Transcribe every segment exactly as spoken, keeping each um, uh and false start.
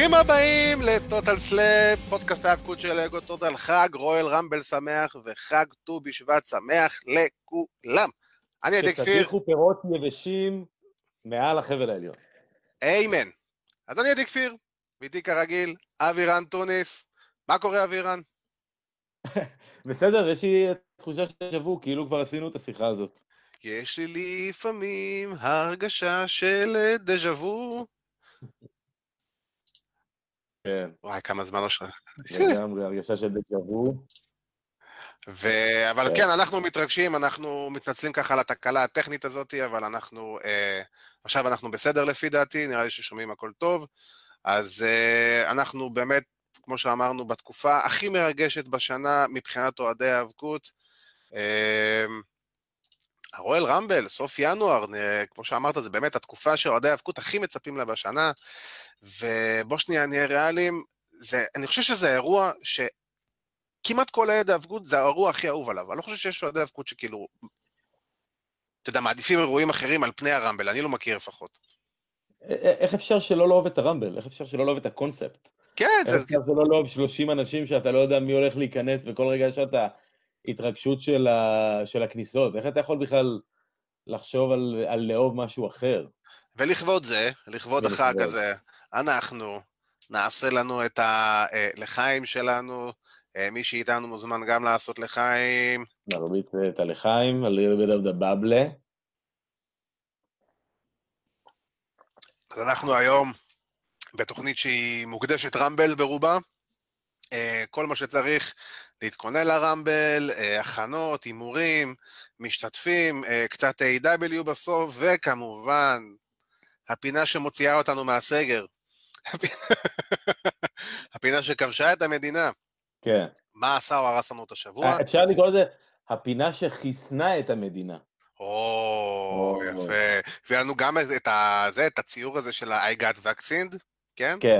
ברוכים הבאים לטוטל סלאב, פודקאסט ההאבקות של לגו טוטל, חג רואל רמבל שמח וחג ט"ו בשבט שמח לכולם. אני עדי כפיר. שתדיחו פירות יבשים מעל החבל העליון. איימן. אז אני עדי כפיר, ואיתי כרגיל, אבירן טוניס. מה קורה אבירן? בסדר, יש לי תחושה ששבוע, כאילו כבר עשינו את השיחה הזאת. יש לי לפעמים הרגשה של דז'ה וו. כן. וואי, כמה זמן לא שרח. לגמרי, הרגשה של דז'ה וו. אבל כן, אנחנו מתרגשים, אנחנו מתנצלים ככה על התקלה הטכנית הזאת, אבל אנחנו, עכשיו אנחנו בסדר לפי דעתי, נראה לי ששומעים הכל טוב, אז אנחנו באמת, כמו שאמרנו, בתקופה הכי מרגשת בשנה מבחינת אוהדי ההאבקות, הרואל רמבל, סוף ינואר, כמו שאמרת, זה באמת התקופה שאוהדי ההאבקות הכי מצפים לה בשנה, ובוא שנייה נהיה ריאליים, זה, אני חושב שזה אירוע שכמעט כל אוהד ההאבקות זה האירוע הכי אהוב עליו, אני לא חושב שיש אוהדי ההאבקות שכאילו, אתה יודע, מעדיפים אירועים אחרים על פני הרמבל, אני לא מכיר לפחות. איך אפשר שלא לאהוב את הרמבל? איך אפשר שלא לאהוב את הקונספט? כן, זה... איך אפשר שלא לאהוב שלושים אנשים שאתה לא יודע מי הולך להיכנס, וכל רגע שאתה... התרגשות של, ה... של הכניסות, איך אתה יכול בכלל לחשוב על, על לאהוב משהו אחר? ולכבוד זה, לכבוד החג הזה, אנחנו נעשה לנו את הלחיים שלנו, מי שאיתנו מוזמן גם לעשות לחיים. נרביץ את הלחיים, על ידי דוד הבבלה. אז אנחנו היום בתוכנית שהיא מוקדשת רמבל ברובה, כל מה שצריך להתכונן לרמבל, הכנות, אימורים, משתתפים, קצת איי דאבליו בסוף, וכמובן, הפינה שמוציאה אותנו מהסגר, הפינה שכבשה את המדינה. כן. מה עשה או הרס לנו את השבוע? אפשר לקרוא את זה, הפינה שחיסנה את המדינה. או, יפה. ואנו גם את הציור הזה של ה-I got vaccinated, כן? כן,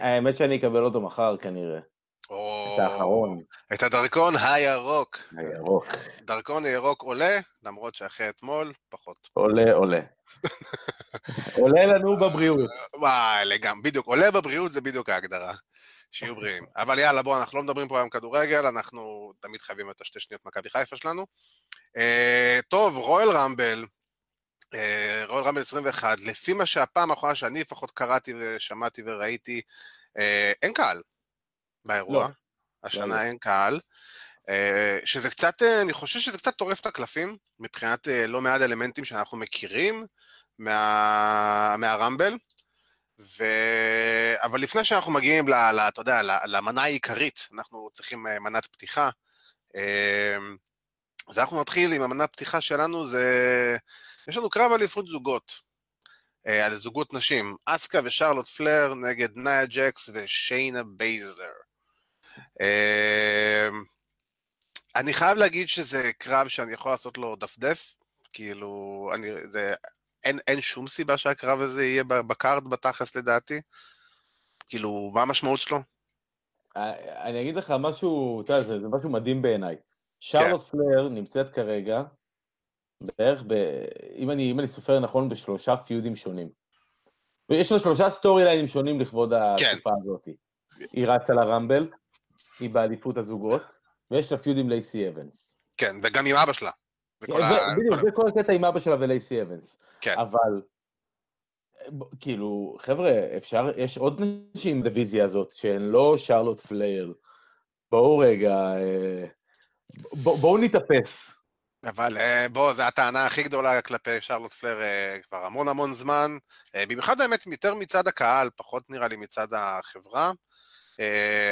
האמת שאני אקבל אותו מחר כנראה. את האחרון. את הדרכון הירוק. הירוק. דרכון הירוק עולה, למרות שאחרי אתמול פחות. עולה, עולה. עולה לנו בבריאות. וואי, לגמרי, בדיוק. עולה בבריאות זה בדיוק ההגדרה. שיהיו בריאים. אבל יאללה, בואו, אנחנו לא מדברים פה עם כדורגל, אנחנו תמיד חייבים את השתי שניות מכבי חיפה שלנו. טוב, רואל רמבל, רואל רמבל עשרים ואחת, לפי מה שהפעם האחרונה שאני לפחות קראתי ושמעתי וראיתי, אין קהל. באירוע, לא, השנה לא אין קהל, שזה קצת, אני חושב שזה קצת טורף את הקלפים, מבחינת לא מעט אלמנטים שאנחנו מכירים מה, מהרמבל, ו... אבל לפני שאנחנו מגיעים ל, ל, אתה יודע, למנה העיקרית, אנחנו צריכים מנת פתיחה, אז אנחנו נתחיל עם המנה הפתיחה שלנו, זה... יש לנו קרב על יפות זוגות, על זוגות נשים, אסקה ושרלוט פלר נגד נאיה ג'קס ושיינה בייזלר. אני חייב להגיד שזה קרב שאני יכול לעשות לו דפדף, כאילו, אני, זה, אין, אין שום סיבה שהקרב הזה יהיה בקארד בתכלס לדעתי, כאילו, מה המשמעות שלו? אני אגיד לך משהו, אתה יודע, זה משהו מדהים בעיניי. שרלוט פלר נמצאת כרגע, בערך, ב... אם, אני, אם אני סופר נכון, בשלושה פיודים שונים. ויש לו שלושה סטורי ליינים שונים לכבוד התקופה כן. הזאת. היא רצה לרמבל, היא באליפות הזוגות, ויש לה פיודים לייסי אבנס. כן, וגם עם אבא שלה. בדיוק, ה... ה... זה כל הקטע עם אבא שלה ולייסי אבנס. כן. אבל, כאילו, חבר'ה, אפשר, יש עוד נשים בדיוויזיה הזאת, שהן לא שרלוט פלייר. בואו רגע, בוא, בואו נתאפס. אבל בוא, זו הטענה הכי גדולה כלפי שרלוט פלר כבר המון המון זמן, במיוחד האמת יותר מצד הקהל, פחות נראה לי מצד החברה,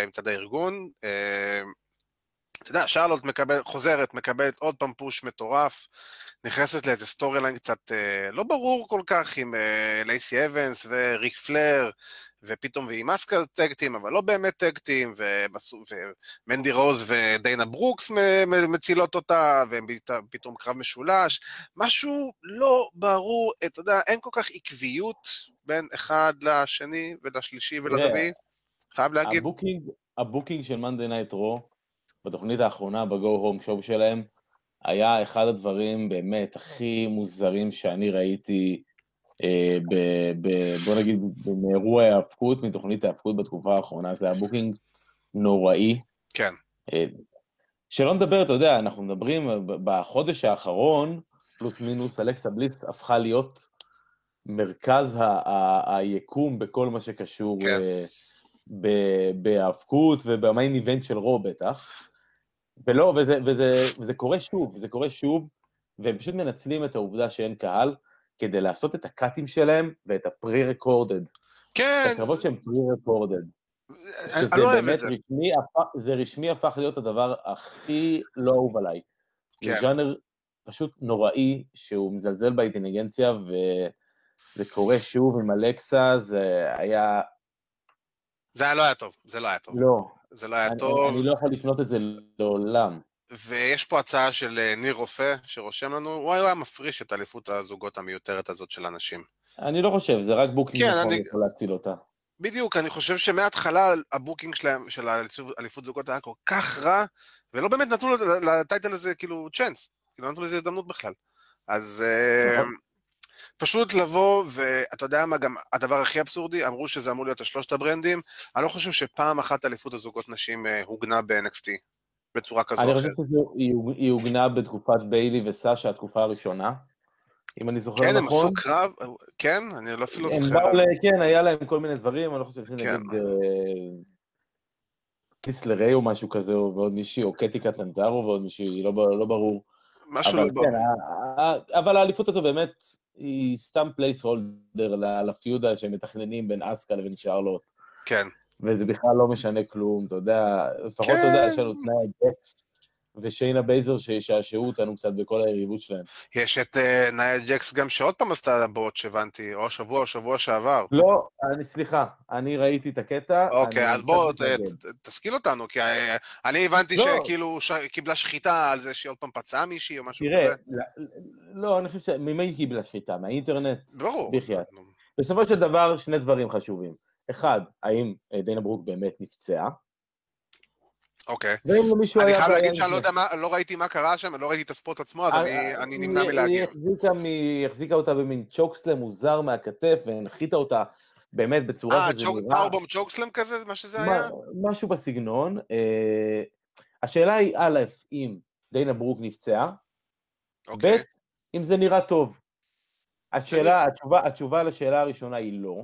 מצד הארגון, אתה יודע, שרלוט מקבל, חוזרת, מקבלת עוד פעם פוש מטורף, נכנסת לאיזה סטורי ליין קצת לא ברור כל כך, עם לייסי אבנס וריק פלר, ופתאום ועם אסקה טגטים, אבל לא באמת טגטים, ומנדי רוז ודיינה ברוקס מצילות אותה, ופתאום קרב משולש, משהו לא ברור, אתה יודע, אין כל כך עקביות בין אחד לשני ולשלישי ולרביעי, חייב להגיד. הבוקינג של Monday Night Raw, בתוכנית האחרונה ב-Go Home Show שלהם, היה אחד הדברים באמת הכי מוזרים שאני ראיתי ב, ב, בוא נגיד, באירוע ההפקות, מתוכנית ההפקות בתקופה האחרונה, זה הבוקינג נוראי. כן. שלא נדבר, אתה יודע, אנחנו מדברים בחודש האחרון, פלוס מינוס, אלכסה בליס הפכה להיות מרכז ה- ה- היקום בכל מה שקשור כן. ב- בהפקות ובמיין איבנט של רו בטח. ולא, וזה, וזה, וזה קורה שוב, וזה קורה שוב, והם פשוט מנצלים את העובדה שאין קהל, כדי לעשות את הקאטים שלהם ואת הפרי-רקורדד. כן. את הקרבות שהם פרי-רקורדד. שזה באמת רשמי, זה רשמי הפך להיות הדבר הכי לא אהוב עליי. זה ז'אנר פשוט נוראי, שהוא מזלזל באינטליגנציה, וזה קורה שוב עם אלכסה, זה היה... זה לא היה טוב, זה לא היה טוב. לא. זה לא היה טוב. אני לא יכול לקנות את זה לעולם. ויש פה הצעה של ניר רופא, שרושם לנו, הוא היה מפריש את אליפות הזוגות המיותרת הזאת של אנשים. אני לא חושב, זה רק בוקינג נכון יכול להציל אותה. בדיוק, אני חושב שמההתחלה הבוקינג של אליפות זוגות היה כל כך רע, ולא באמת נתנו לטייטל הזה כאילו צ'אנס, כאילו נתנו לזה הזדמנות בכלל. אז פשוט לבוא, ואתה יודע מה, גם הדבר הכי אבסורדי, אמרו שזה אמור להיות השלושת הברנדים, אני לא חושב שפעם אחת אליפות הזוגות נשים הוגנה ב-אן אקס טי. בצורה כזו. אני חושב שהיא הוגנה בתקופת ביילי וסשה, התקופה הראשונה, אם אני זוכר נכון. כן, הם עשו קרב, כן, אני לא אפילו זוכר. כן, היה להם כל מיני דברים, אני לא חושב שזה נגיד קיסלרי או משהו כזה, ועוד מישהי, או קטי קטנטרו ועוד מישהי, לא ברור. משהו לא ברור. אבל האליפות הזו באמת, היא סתם פלייס הולדר לפיודה שמתכננים בין אסקה לבין שרלוט. כן. וזה בכלל לא משנה כלום, אתה יודע, לפחות אתה יודע, יש לנו תנאי ג'קס, ושיינה בייזר שישעשעו אותנו קצת בכל היריבות שלהם. יש את נאיה ג'קס גם שעוד פעם עשתה הבוט, שהבנתי, או שבוע או שבוע שעבר. לא, אני סליחה, אני ראיתי את הקטע. אוקיי, אז בוא, תשכיל אותנו, כי אני הבנתי שכאילו קיבלה שחיטה על זה שהיא עוד פעם פצעה מישהי או משהו כזה. תראה, לא, אני חושב שממה היא קיבלה שחיטה, מהאינטרנט. ברור. בסופו של דבר, שני דברים חשובים. אחד, האם דיינה ברוק באמת נפצעה? אוקיי. אני חייב להגיד שאני לא ראיתי מה קרה שם, לא ראיתי את הספורט עצמו, אז אני נמנע מלהגיד. היא החזיקה אותה במין צ'וקסלם מוזר מהכתף, והנחיתה אותה באמת בצורה שזה נראה. פאורבום צ'וקסלם כזה, מה שזה היה? משהו בסגנון. השאלה היא א', אם דיינה ברוק נפצעה, ב', אם זה נראה טוב. התשובה לשאלה הראשונה היא לא.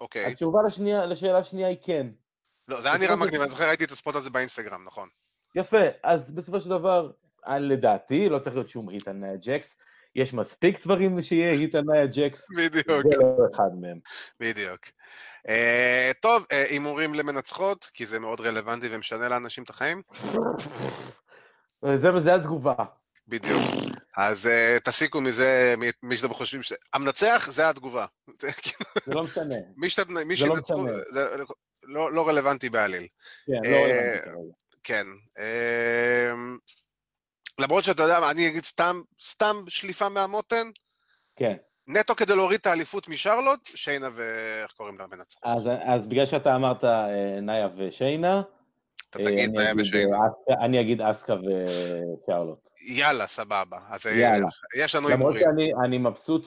אוקיי. התשובה לשאלה השנייה היא כן. לא, זה היה נראה מגניב, אני זוכר ראיתי את הספוט הזה באינסטגרם, נכון. יפה, אז בסופו של דבר, לדעתי, לא צריך להיות שום היט על נאיה ג'קס, יש מספיק דברים שיהיה היט על נאיה ג'קס, בדיוק. זה לא אחד מהם. בדיוק. טוב, הימורים למנצחות, כי זה מאוד רלוונטי ומשנה לאנשים את החיים. זה התגובה. בדיוק. אז תסיקו מזה, מי שאתם חושבים, המנצח זה התגובה. זה לא משנה. מי שתנצחו, זה לא רלוונטי בעליל. כן, לא רלוונטי. כן. למרות שאתה יודע, אני אגיד סתם שליפה מהמותן, נטו כדי להוריד את האליפות משרלוט, שיינה ואיך קוראים לה מנצחות. אז בגלל שאתה אמרת נאיה ושיינה, אתה תגיד נאיה ושיינה. אני אגיד אסקה ושרלוט. יאללה, סבבה. אז יש לנו הימורים. למרות שאני מבסוט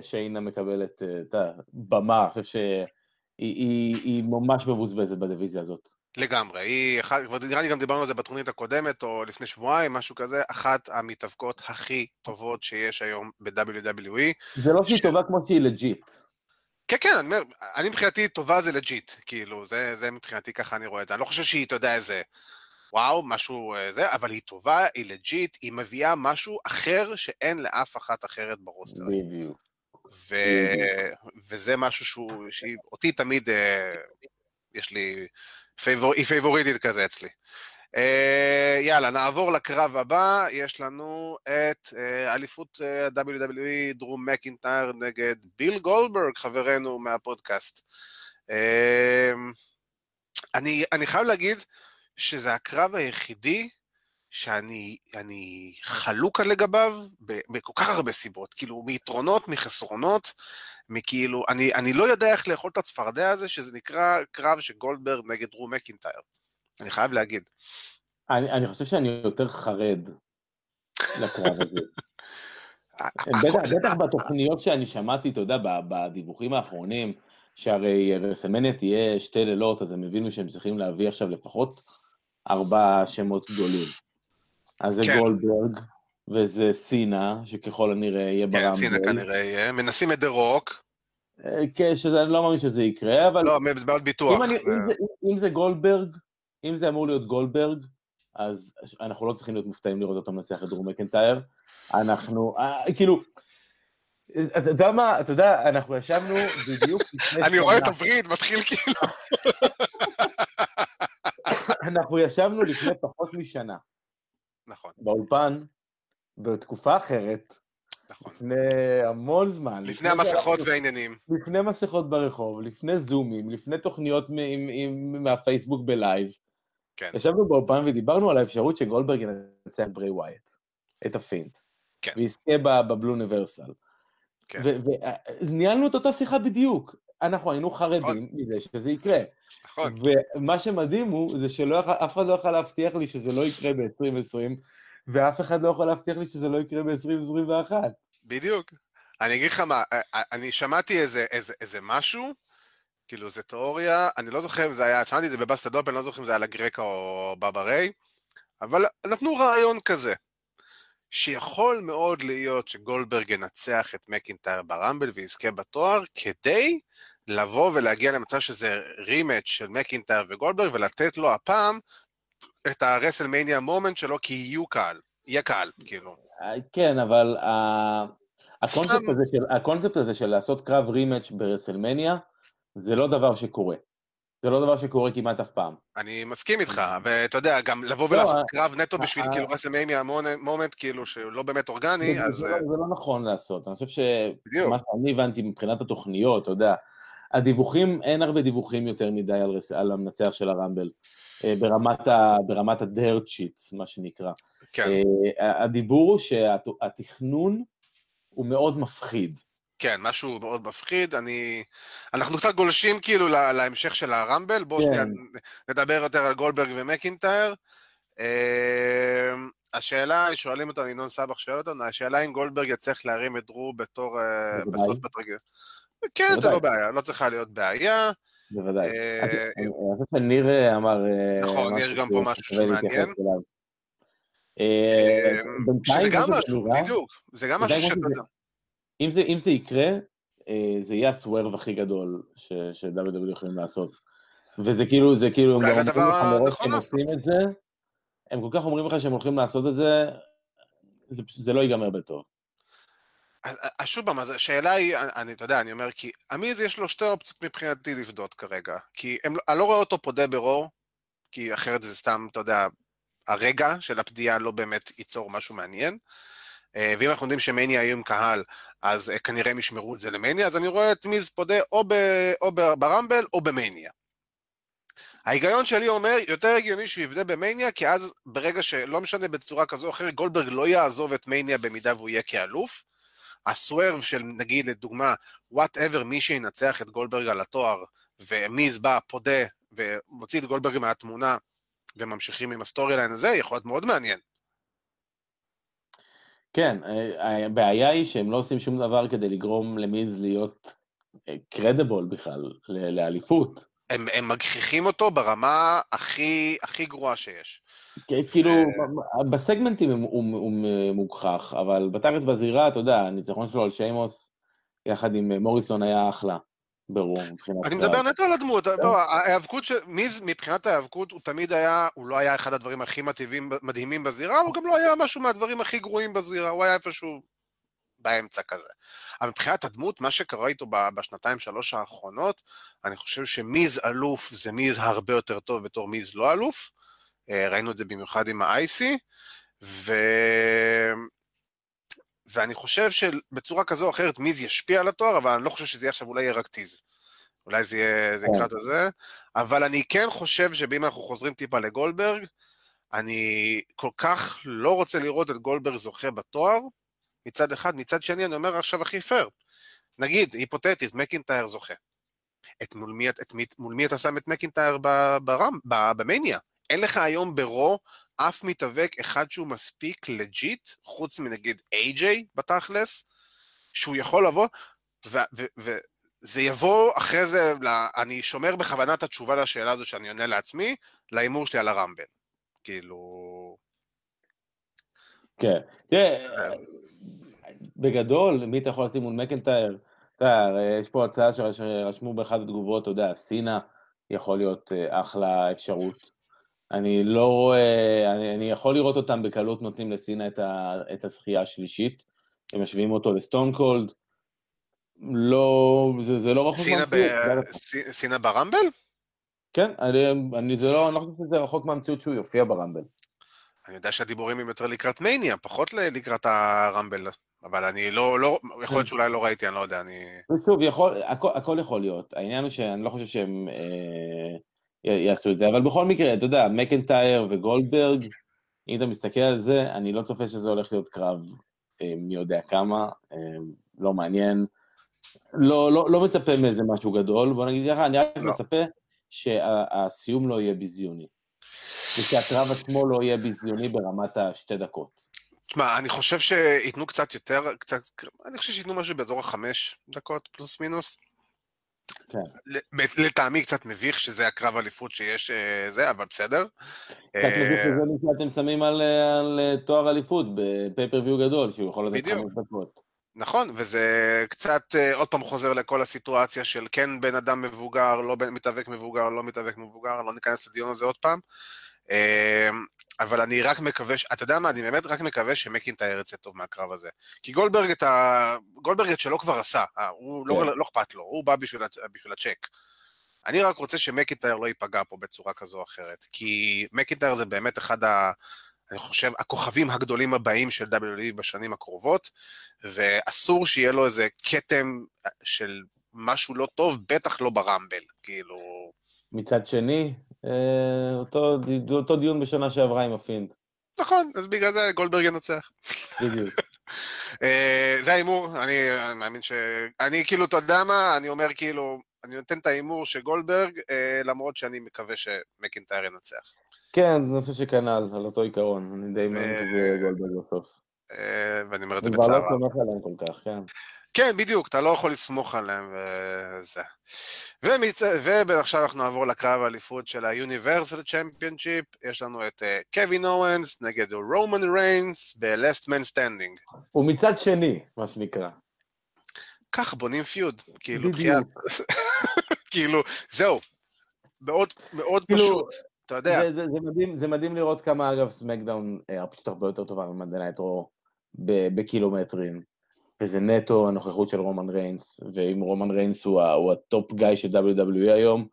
ששיינה מקבלת את הבמה, אני חושב שהיא ממש מבוזבזת בדיוויזיה הזאת. לגמרי. נראה לי גם דיברנו על זה בתוכנית הקודמת, או לפני שבועיים, משהו כזה, אחת המתאבקות הכי טובות שיש היום ב-דאבליו דאבליו אי. זה לא שהיא טובה כמו שהיא לג'יט. כן, כן, אני אומר, אני מבחינתי טובה זה לג'יט, כאילו, זה, זה מבחינתי ככה אני רואה את זה, אני לא חושב שהיא, אתה יודע, איזה, וואו, משהו זה, אבל היא טובה, היא לג'יט, היא מביאה משהו אחר שאין לאף אחת אחרת ברוסטר. בדיוק. ו... וזה משהו שהוא, שהיא, אותי תמיד, יש לי, פייבור... היא פייבוריטית כזה אצלי. יאללה, נעבור לקרב הבא, יש לנו את אליפות דאבליו דאבליו אי, דרום מקינטייר נגד ביל גולדברג, חברנו מהפודקאסט. אני, אני חייב להגיד שזה הקרב היחידי שאני, אני חלוק לגביו בכל כך הרבה סיבות, כאילו, מיתרונות, מחסרונות, מכאילו, אני, אני לא יודע איך לאכול את הצפרדע הזה, שזה נקרא קרב שגולדברג נגד דרום מקינטייר. אני חייב להגיד. אני, אני חושב שאני יותר חרד לקרב הזה. בטח בתוכניות שאני שמעתי, אתה יודע, בדיווחים האחרונים, שהרי רסלמניה תהיה שתי לילות, אז הם הבינו שהם צריכים להביא עכשיו לפחות ארבע שמות גדולים. אז זה גולדברג, וזה סינה, שככל הנראה יהיה ברמבל. סינה כנראה יהיה, מנסים את דרוק. כן, אני לא מאמין שזה יקרה, אבל... לא, מבעד ביטוח. אם זה גולדברג, אם זה אמור להיות גולדברג, אז אנחנו לא צריכים להיות מופתעים לראות אותו מנצח את דרום מקנטייר. אנחנו, כאילו, אתה יודע מה, אתה יודע, אנחנו ישבנו בדיוק לפני... אני רואה את הברית, מתחיל כאילו. אנחנו ישבנו לפני פחות משנה. נכון. באולפן, בתקופה אחרת, נכון. לפני המון זמן. לפני המסכות והעניינים. לפני מסכות ברחוב, לפני זומים, לפני תוכניות מהפייסבוק בלייב. כן. ישבנו באופן ודיברנו על האפשרות שגולדברג ינצח ברי ווייט, את הפינט, כן. והזכה בבלו אוניברסל. כן. וניהלנו את אותה שיחה בדיוק, אנחנו היינו חרדים מזה שזה יקרה. נכון. ומה שמדהים הוא, זה שאף אחד לא יכול להבטיח לי שזה לא יקרה ב-עשרים עשרים, ואף אחד לא יכול להבטיח לי שזה לא יקרה ב-עשרים עשרים ואחת. בדיוק. אני אגיד לך מה, אני שמעתי איזה, איזה, איזה משהו, כאילו, זו תיאוריה, אני לא זוכר אם זה היה, שמעתי את זה בבסטדופ, אני לא זוכר אם זה היה לגרקה או בברי, אבל נתנו רעיון כזה, שיכול מאוד להיות שגולדברג ינצח את מקינטייר ברמבל ויזכה בתואר, כדי לבוא ולהגיע למצב שזה רימאץ' של מקינטייר וגולדברג, ולתת לו הפעם את הרסלמניה מומנט שלו, כי יהיו קהל, יהיה קהל, כאילו. כן, אבל הקונספט הזה של, הקונספט הזה של לעשות קרב רימאץ' ברסלמניה, זה לא דבר שקורה. זה לא דבר שקורה כמעט אף פעם. אני מסכים איתך, ואתה יודע, גם לבוא ולעשות קרב נטו בשביל כאילו רסלמניה מומנט, כאילו שלא באמת אורגני, אז... זה לא נכון לעשות, אני חושב שמה שאני הבנתי מבחינת התוכניות, אתה יודע, הדיווחים, אין הרבה דיווחים יותר מדי על המנצח של הרמבל, ברמת הדרט שיטס, מה שנקרא. הדיבור הוא שהתכנון הוא מאוד מפחיד. כן, משהו מאוד מפחיד, אני... אנחנו קצת גולשים כאילו להמשך של הרמבל, בואו כן. נדבר יותר על גולדברג ומקינטייר, אה, השאלה, שואלים אותנו, ינון סבח שואל אותנו, השאלה אם גולדברג יצטרך להרים את דרו בתור, אה, בסוף בתרגיל, כן, בוודאי. זה לא בעיה, לא צריכה להיות בעיה, בוודאי, אה, אני חושב שניר אמר, נכון, יש גם פה משהו שמעניין, אה, שזה גם משהו, בדיוק, זה גם משהו שאתה... אם זה, אם זה יקרה, זה יהיה הסוורב הכי גדול ש-דאבליו דאבליו אי יכולים לעשות. וזה כאילו, זה כאילו, הם גם חמורות שעושים את זה, הם כל כך אומרים לך שהם הולכים לעשות את זה, זה, זה לא ייגמר בטוב. שוב, השאלה היא, אני, אתה יודע, אני אומר, כי עמיז יש לו שתי אופציות מבחינתי לבדות כרגע, כי הם, אני לא רואה אותו פודה ברור, כי אחרת זה סתם, אתה יודע, הרגע של הפדיעה לא באמת ייצור משהו מעניין, ואם אנחנו יודעים שמניה היו עם קהל, אז כנראה משמרו את זה למניה, אז אני רואה את מיז פודה או ברמבל או במניה. ההיגיון שלי אומר, יותר הגיוני שהוא יבדה במניה, כי אז ברגע שלא משנה בצורה כזו או אחרת, גולדברג לא יעזוב את מניה במידה והוא יהיה כאלוף. הסוורב של נגיד לדוגמה, whatever מי שינצח את גולדברג על התואר, ומיז בא, פודה, ומוציא את גולדברג מהתמונה, וממשיכים עם הסטורי ליין הזה, יכול להיות מאוד מעניין. כן, הבעיה היא שהם לא עושים שום דבר כדי לגרום למיז להיות קרדיבול בכלל, לאליפות. הם, הם מגחיכים אותו ברמה הכי, הכי גרועה שיש. כן, כאילו, בסגמנטים הוא, הוא מוגחך, אבל בתארץ בזירה, אתה יודע, הניצחון שלו על שיימוס, יחד עם מוריסון היה אחלה. ברור, מבחינת... אני מדבר נטו על הדמות, ההיאבקות של... מיז, מבחינת ההיאבקות, הוא תמיד היה, הוא לא היה אחד הדברים הכי מדהימים בזירה, הוא גם לא היה משהו מהדברים הכי גרועים בזירה, הוא היה איפשהו באמצע כזה. אבל מבחינת הדמות, מה שקרה איתו בשנתיים שלוש האחרונות, אני חושב שמיז אלוף זה מיז הרבה יותר טוב בתור מיז לא אלוף, ראינו את זה במיוחד עם האייסי, ו... ואני חושב שבצורה כזו או אחרת מיז ישפיע על התואר, אבל אני לא חושב שזה יהיה עכשיו, אולי יהיה רק טיז. אולי זה יהיה, זה יקראת הזה. אבל אני כן חושב שבאם אנחנו חוזרים טיפה לגולדברג, אני כל כך לא רוצה לראות את גולדברג זוכה בתואר, מצד אחד, מצד שני, אני אומר עכשיו הכי פייר. נגיד, היפותטית, מקינטייר זוכה. את מול מי, את מול מי אתה שם את מקינטייר במניה? אין לך היום ברו אף מתאבק אחד שהוא מספיק לג'יט, חוץ מנגיד איי-ג'יי בתכלס, שהוא יכול לבוא, וזה יבוא אחרי זה, אני שומר בכוונת התשובה לשאלה הזו שאני עונה לעצמי, להימור שלי על הרמבל. כאילו... כן, תראה, בגדול, מי אתה יכול לשים מול מקנטייר? יש פה הצעה שרשמו באחד התגובות, אתה יודע, סינה יכול להיות אחלה אפשרות. אני לא רואה, אני, אני יכול לראות אותם בקלות נותנים לסינה את, ה, את השחייה השלישית, הם משווים אותו לסטון קולד, לא, זה, זה לא רחוק מהמציאות. ב... סינה ברמבל? כן, אני, אני, זה לא, אני לא חושב שזה רחוק מהמציאות שהוא יופיע ברמבל. אני יודע שהדיבורים הם יותר לקראת מניה, פחות לקראת הרמבל, אבל אני לא, לא יכול להיות שאולי לא ראיתי, אני לא יודע, אני... שוב, יכול, הכל, הכל יכול להיות, העניין הוא שאני לא חושב שהם... אה... יעשו את זה, אבל בכל מקרה, אתה יודע, מקנטייר וגולדברג, אם אתה מסתכל על זה, אני לא צופה שזה הולך להיות קרב מי יודע כמה, לא מעניין, לא, לא, לא מצפה מאיזה משהו גדול, בוא נגיד ככה, אני רק לא. מצפה שהסיום לא יהיה ביזיוני, ושהקרב עצמו לא יהיה ביזיוני ברמת השתי דקות. תשמע, אני חושב שיתנו קצת יותר, קצת, אני חושב שיתנו משהו באזור החמש דקות פלוס מינוס, לטעמי קצת מביך שזה הקרב אליפות שיש זה, אבל בסדר. קצת מביך שזה נשאתם שמים על תואר אליפות בפייפריוויו גדול, שהוא יכול לדעת חמש דקות. נכון, וזה קצת עוד פעם חוזר לכל הסיטואציה של כן בן אדם מבוגר, לא מתאבק מבוגר, לא מתאבק מבוגר, לא ניכנס לדיון הזה עוד פעם. אבל אני רק מקווה, אתה יודע מה, אני באמת רק מקווה שמקינטייר יצא טוב מהקרב הזה. כי גולדברג את ה... גולדברג את שלו כבר עשה, הוא לא אכפת לו, הוא בא בשביל הצ'ק. אני רק רוצה שמקינטייר לא ייפגע פה בצורה כזו או אחרת, כי מקינטייר זה באמת אחד ה... אני חושב, הכוכבים הגדולים הבאים של דאבליו דאבליו אי בשנים הקרובות, ואסור שיהיה לו איזה קטם של משהו לא טוב, בטח לא ברמבל, כאילו... מצד שני... אותו, אותו דיון בשנה שעברה עם הפינד. נכון, אז בגלל זה גולדברג ינצח. בדיוק. זה האימור, אני מאמין ש... אני כאילו, אתה יודע מה, אני אומר כאילו, אני נותן את האימור שגולדברג, למרות שאני מקווה שמקינטייר ינצח. כן, זה נושא שכנל, על אותו עיקרון, אני די מאמין שזה גולדברג בסוף. ואני אומר את זה בצערה. אני כבר לא סומך עליהם כל כך, כן. כן, בדיוק, אתה לא יכול לסמוך עליהם וזה. ועכשיו אנחנו נעבור לקרב האליפות של ה-Universal Championship, יש לנו את קווין אוונס נגד רומן ריינס ב-Last Man Standing. ומצד שני, מה שנקרא. כך בונים פיוד, כאילו, בחיית. כאילו, זהו, מאוד פשוט, אתה יודע. זה מדהים לראות כמה, אגב, סמקדאון פשוט הרבה יותר טובה ממדנייט רו בקילומטרים. וזה נטו הנוכחות של רומן ריינס, ואם רומן ריינס הוא, הוא הטופ גאי של דאבליו דאבליו אי היום,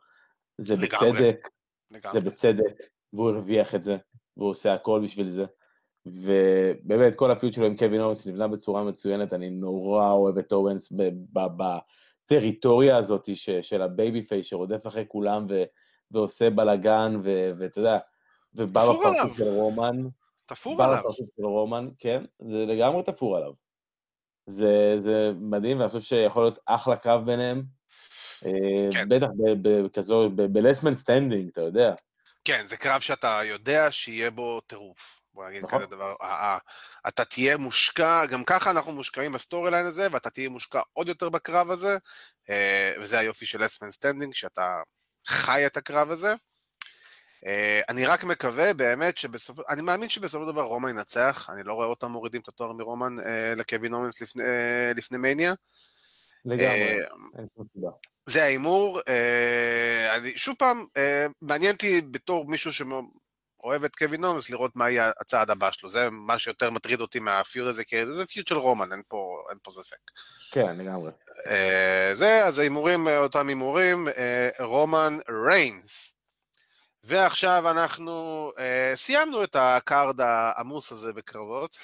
זה לגמרי, בצדק, לגמרי. זה בצדק, והוא הרוויח את זה, והוא עושה הכל בשביל זה, ובאמת כל הפיוט שלו עם קווין אוונס נבנה בצורה מצוינת, אני נורא אוהב את אוונס בטריטוריה הזאת ש, של הבייבי פייס, שרודף אחרי כולם ו, ועושה בלגן, ואתה יודע, ובא בפרצוף של רומן, תפור עליו, של רומן, כן, זה לגמרי תפור עליו. זה, זה מדהים, ואני חושב שיכול להיות אחלה קרב ביניהם, כן. בטח בכזו, בלסמן סטנדינג, אתה יודע. כן, זה קרב שאתה יודע שיהיה בו טירוף, בוא נגיד נכון. כזה דבר, אתה תהיה מושקע, גם ככה אנחנו מושקעים בסטורי ליין הזה, ואתה תהיה מושקע עוד יותר בקרב הזה, וזה היופי של לסמן סטנדינג, שאתה חי את הקרב הזה. אני רק מקווה באמת שבסופו, אני מאמין שבסופו דבר רומן ינצח, אני לא רואה אותם מורידים את התואר מרומן לקווין אוונס לפני מניה. לגמרי. זה האימור, שוב פעם, מעניין אותי בתור מישהו שאוהב את קווין אוונס לראות מה יהיה הצעד הבא שלו, זה מה שיותר מטריד אותי מהפיוד הזה, כי זה פיוד של רומן, אין פה ספק. כן, לגמרי. זה, אז האימורים, אותם אימורים, רומן ריינס. ועכשיו אנחנו אה, סיימנו את הקארד העמוס הזה בקרבות.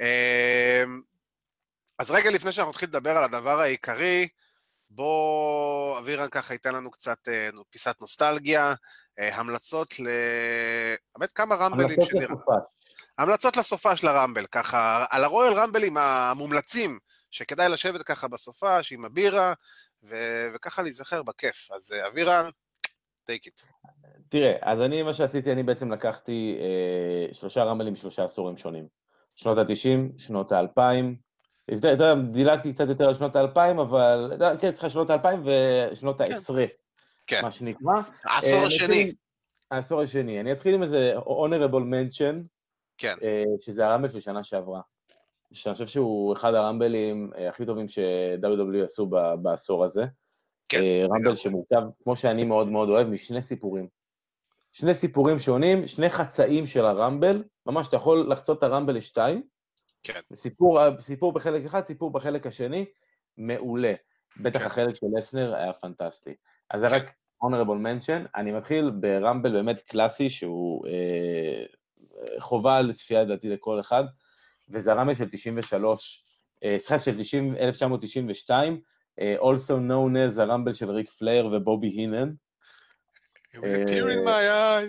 אה, אז רגע לפני שאנחנו נתחיל לדבר על הדבר העיקרי, בוא אבירן ככה ייתן לנו קצת אה, פיסת נוסטלגיה, אה, המלצות ל... באמת כמה רמבלים שנראה. המלצות לסופה של הרמבל, ככה, על הרויאל רמבלים המומלצים, שכדאי לשבת ככה בסופה, שעם הבירה, ו... וככה להיזכר בכיף. אז אבירן, take it. תראה, אז אני, מה שעשיתי, אני בעצם לקחתי אה, שלושה רמלים, שלושה עשורים שונים. שנות ה-תשעים, שנות ה-אלפיים, דילגתי קצת יותר על שנות ה-אלפיים, אבל, כן, סליחה, שנות ה-אלפיים ושנות ה-עשרים, כן. מה שנקרא. העשור אה, השני. נתחיל, העשור השני. אני אתחיל עם איזה honorable mention, כן. אה, שזה הרמבל של שנה שעברה. שאני חושב שהוא אחד הרמבלים הכי טובים ש-דאבליו דאבליו אי עשו בעשור הזה. כן. רמבל שמורכב, כמו שאני מאוד מאוד אוהב, משני סיפורים. שני סיפורים שונים, שני חצאים של הרמבל, ממש אתה יכול לחצות את הרמבל לשתיים. כן. סיפור, סיפור בחלק אחד, סיפור בחלק השני, מעולה. בטח כן. החלק של לסנר היה פנטסטי. אז זה כן. רק honorable mention, אני מתחיל ברמבל באמת קלאסי, שהוא אה, חובה לצפייה דעתי לכל אחד, וזה הרמבל של תשעים ושלוש, סליחה של אלף תשע מאות תשעים ושתיים, also known as הרמבל של ריק פלייר ובובי הינן. With a tear in my eye.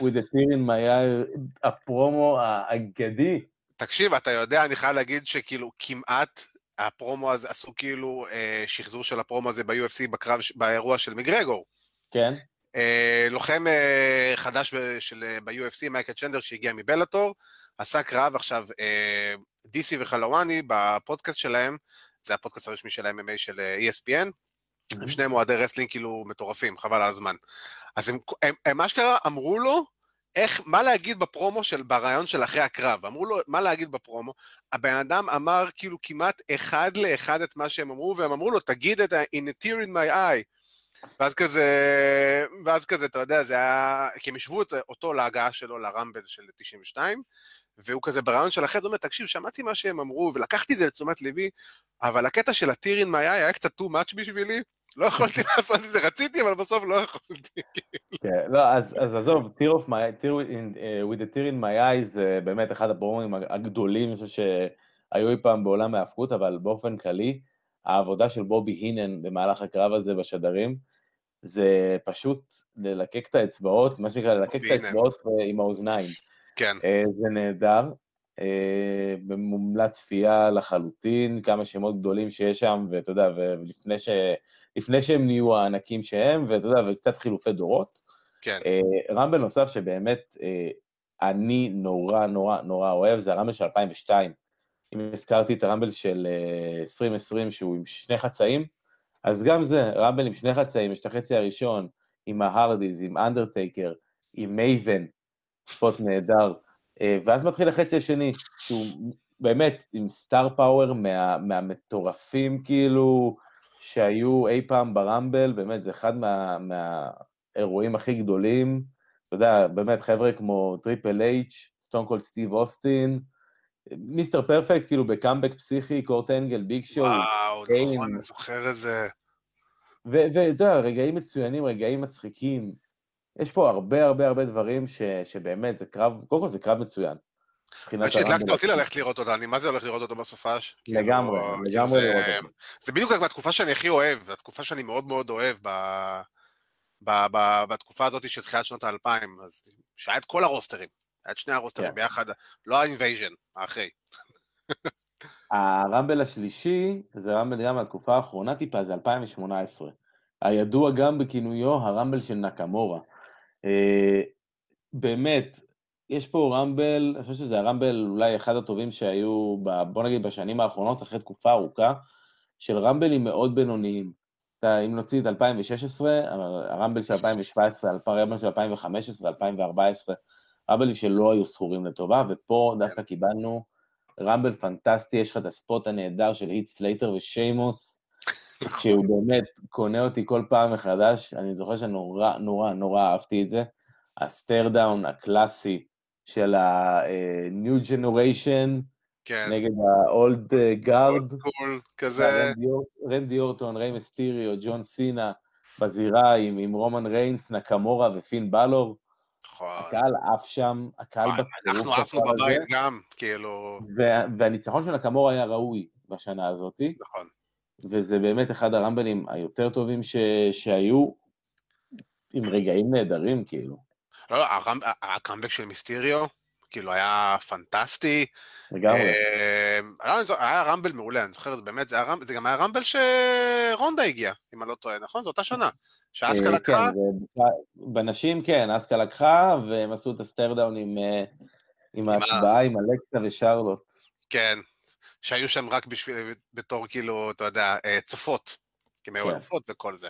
With a tear in my eye, הפרומו האגדי. תקשיב, אתה יודע, אני חייב להגיד שכאילו כמעט הפרומו הזה, עשו כאילו שחזור של הפרומו הזה ב-יו אף סי בקרב, באירוע של מגרגור. כן. לוחם חדש ב-יו אף סי, מייקל צ'נדלר, שהגיע מבלאטור, עשה קרב עכשיו, דיסי וחלואני בפודקאסט שלהם, זה הפודקאסט הרשמי של ה-אם אם איי של אי אס פי אן, הם שני מועדי רסלינג כאילו מטורפים, חבל על הזמן. אז הם מה שקרה, אמרו לו, איך, מה להגיד בפרומו של, ברעיון של אחרי הקרב, אמרו לו, מה להגיד בפרומו, הבן אדם אמר כאילו כמעט אחד לאחד את מה שהם אמרו, והם אמרו לו, תגיד את ה-in a tear in my eye, ואז כזה, ואז כזה, אתה יודע, זה היה, כי הם ישבו אותו להגעה שלו לרמבל של תשעים ושתיים, והוא כזה ברעיון של אחרי, זאת אומרת, תקשיב, שמעתי מה שהם אמרו, ולקחתי את זה לתשומת לבי, אבל הקטע של הטירין מהי היה קצת too much בשבילי, לא יכולתי לעשות את זה, רציתי, אבל בסוף לא יכולתי. כן, לא, אז עזוב, with the tear in my eye, זה באמת אחד הפרומים הגדולים, אני חושב שהיו אי פעם בעולם ההפקות, אבל באופן כללי, העבודה של בובי הינן במהלך הקרב הזה בשדרים, זה פשוט ללקק את האצבעות, מה שנקרא, ללקק את האצבעות עם האוזניים. כן. זה נהדר, במומלץ צפייה לחלוטין, כמה שמות גדולים שיש שם, ואתה יודע, ולפני ש... לפני שהם נהיו הענקים שהם, ואתה יודע, וקצת חילופי דורות. כן. רמבל נוסף שבאמת אני נורא נורא נורא אוהב, זה הרמבל של אלפיים ושתיים. אם הזכרתי את הרמבל של עשרים עשרים, שהוא עם שני חצאים, אז גם זה, רמבל עם שני חצאים, יש את החצי הראשון, עם ההרדיז, עם אנדרטייקר, עם מייבן, ספוט נהדר, ואז מתחיל החצי השני, שהוא באמת עם סטאר פאוור מה, מהמטורפים כאילו, שהיו אי פעם ברמבל, באמת זה אחד מה, מהאירועים הכי גדולים, אתה יודע, באמת חבר'ה כמו טריפל אייץ', סטון קולד סטיב אוסטין, מיסטר פרפקט, כאילו בקאמבק פסיכי, קורט אנגל, ביג שואו. וואו, נכון, אני זוכר את זה. ואתה יודע, רגעים מצוינים, רגעים מצחיקים, יש פה הרבה הרבה הרבה דברים ש, שבאמת זה קרב, קודם כל זה קרב מצוין. שהדלקת אותי ללכת לראות אותה, אני מה זה הולך לראות אותה בסופש? לגמרי, לגמרי לראות אותה. זה בדיוק התקופה שאני הכי אוהב, התקופה שאני מאוד מאוד אוהב, בתקופה הזאת של תחילת שנות האלפיים, שהיה את כל הרוסטרים, היה את שני הרוסטרים ביחד, לא האינבייז'ן, האחרי. הרמבל השלישי, זה רמבל גם מהתקופה האחרונה טיפה, זה אלפיים ושמונה עשרה, הידוע גם בכינויו הרמבל של נקמורה. באמת, יש פה רמבל, אני חושב שזה הרמבל אולי אחד הטובים שהיו, בוא נגיד בשנים האחרונות, אחרי תקופה ארוכה, של רמבלים מאוד בינוניים. אם נוציא את אלפיים ושש עשרה, הרמבל של אלפיים ושבע עשרה, הרמבל של אלפיים וחמש עשרה, אלפיים וארבע עשרה, רמבלים שלא היו סחורים לטובה, ופה דווקא קיבלנו רמבל פנטסטי, יש לך את הספוט הנהדר של היט סלייטר ושיימוס, שהוא באמת קונה אותי כל פעם מחדש, אני זוכר שנורא נורא נורא אהבתי את זה, הסטיירדאון הקלאסי, של ה-New Generation, כן. נגד ה-Old Guard, כזה. רנדי אורטון, ריי מיסטיריו, ג'ון סינה, בזירה עם, עם רומן ריינס, נקמורה ופין בלור, נכון. הקהל עף שם, הקהל בטירוף. אנחנו עפנו בבית הזה. גם, כאילו... והניצחון של נקמורה היה ראוי בשנה הזאת, נכון. וזה באמת אחד הרמבלים היותר טובים ש... שהיו, עם רגעים נהדרים, כאילו. לא, הקאמבק של מיסטריו, כאילו היה פנטסטי. לגמרי. היה רמבל מעולה, אני זוכר, באמת, זה גם היה רמבל שרונדה הגיעה, אם אני לא טועה, נכון? זו אותה שנה. שאסקה לקחה. בנשים כן, אסקה לקחה, והם עשו את הסטרדאון עם ההצבעה, עם אלקסה ושרלוט. כן, שהיו שם רק בתור כאילו, אתה יודע, צופות. כמעולפות וכל זה.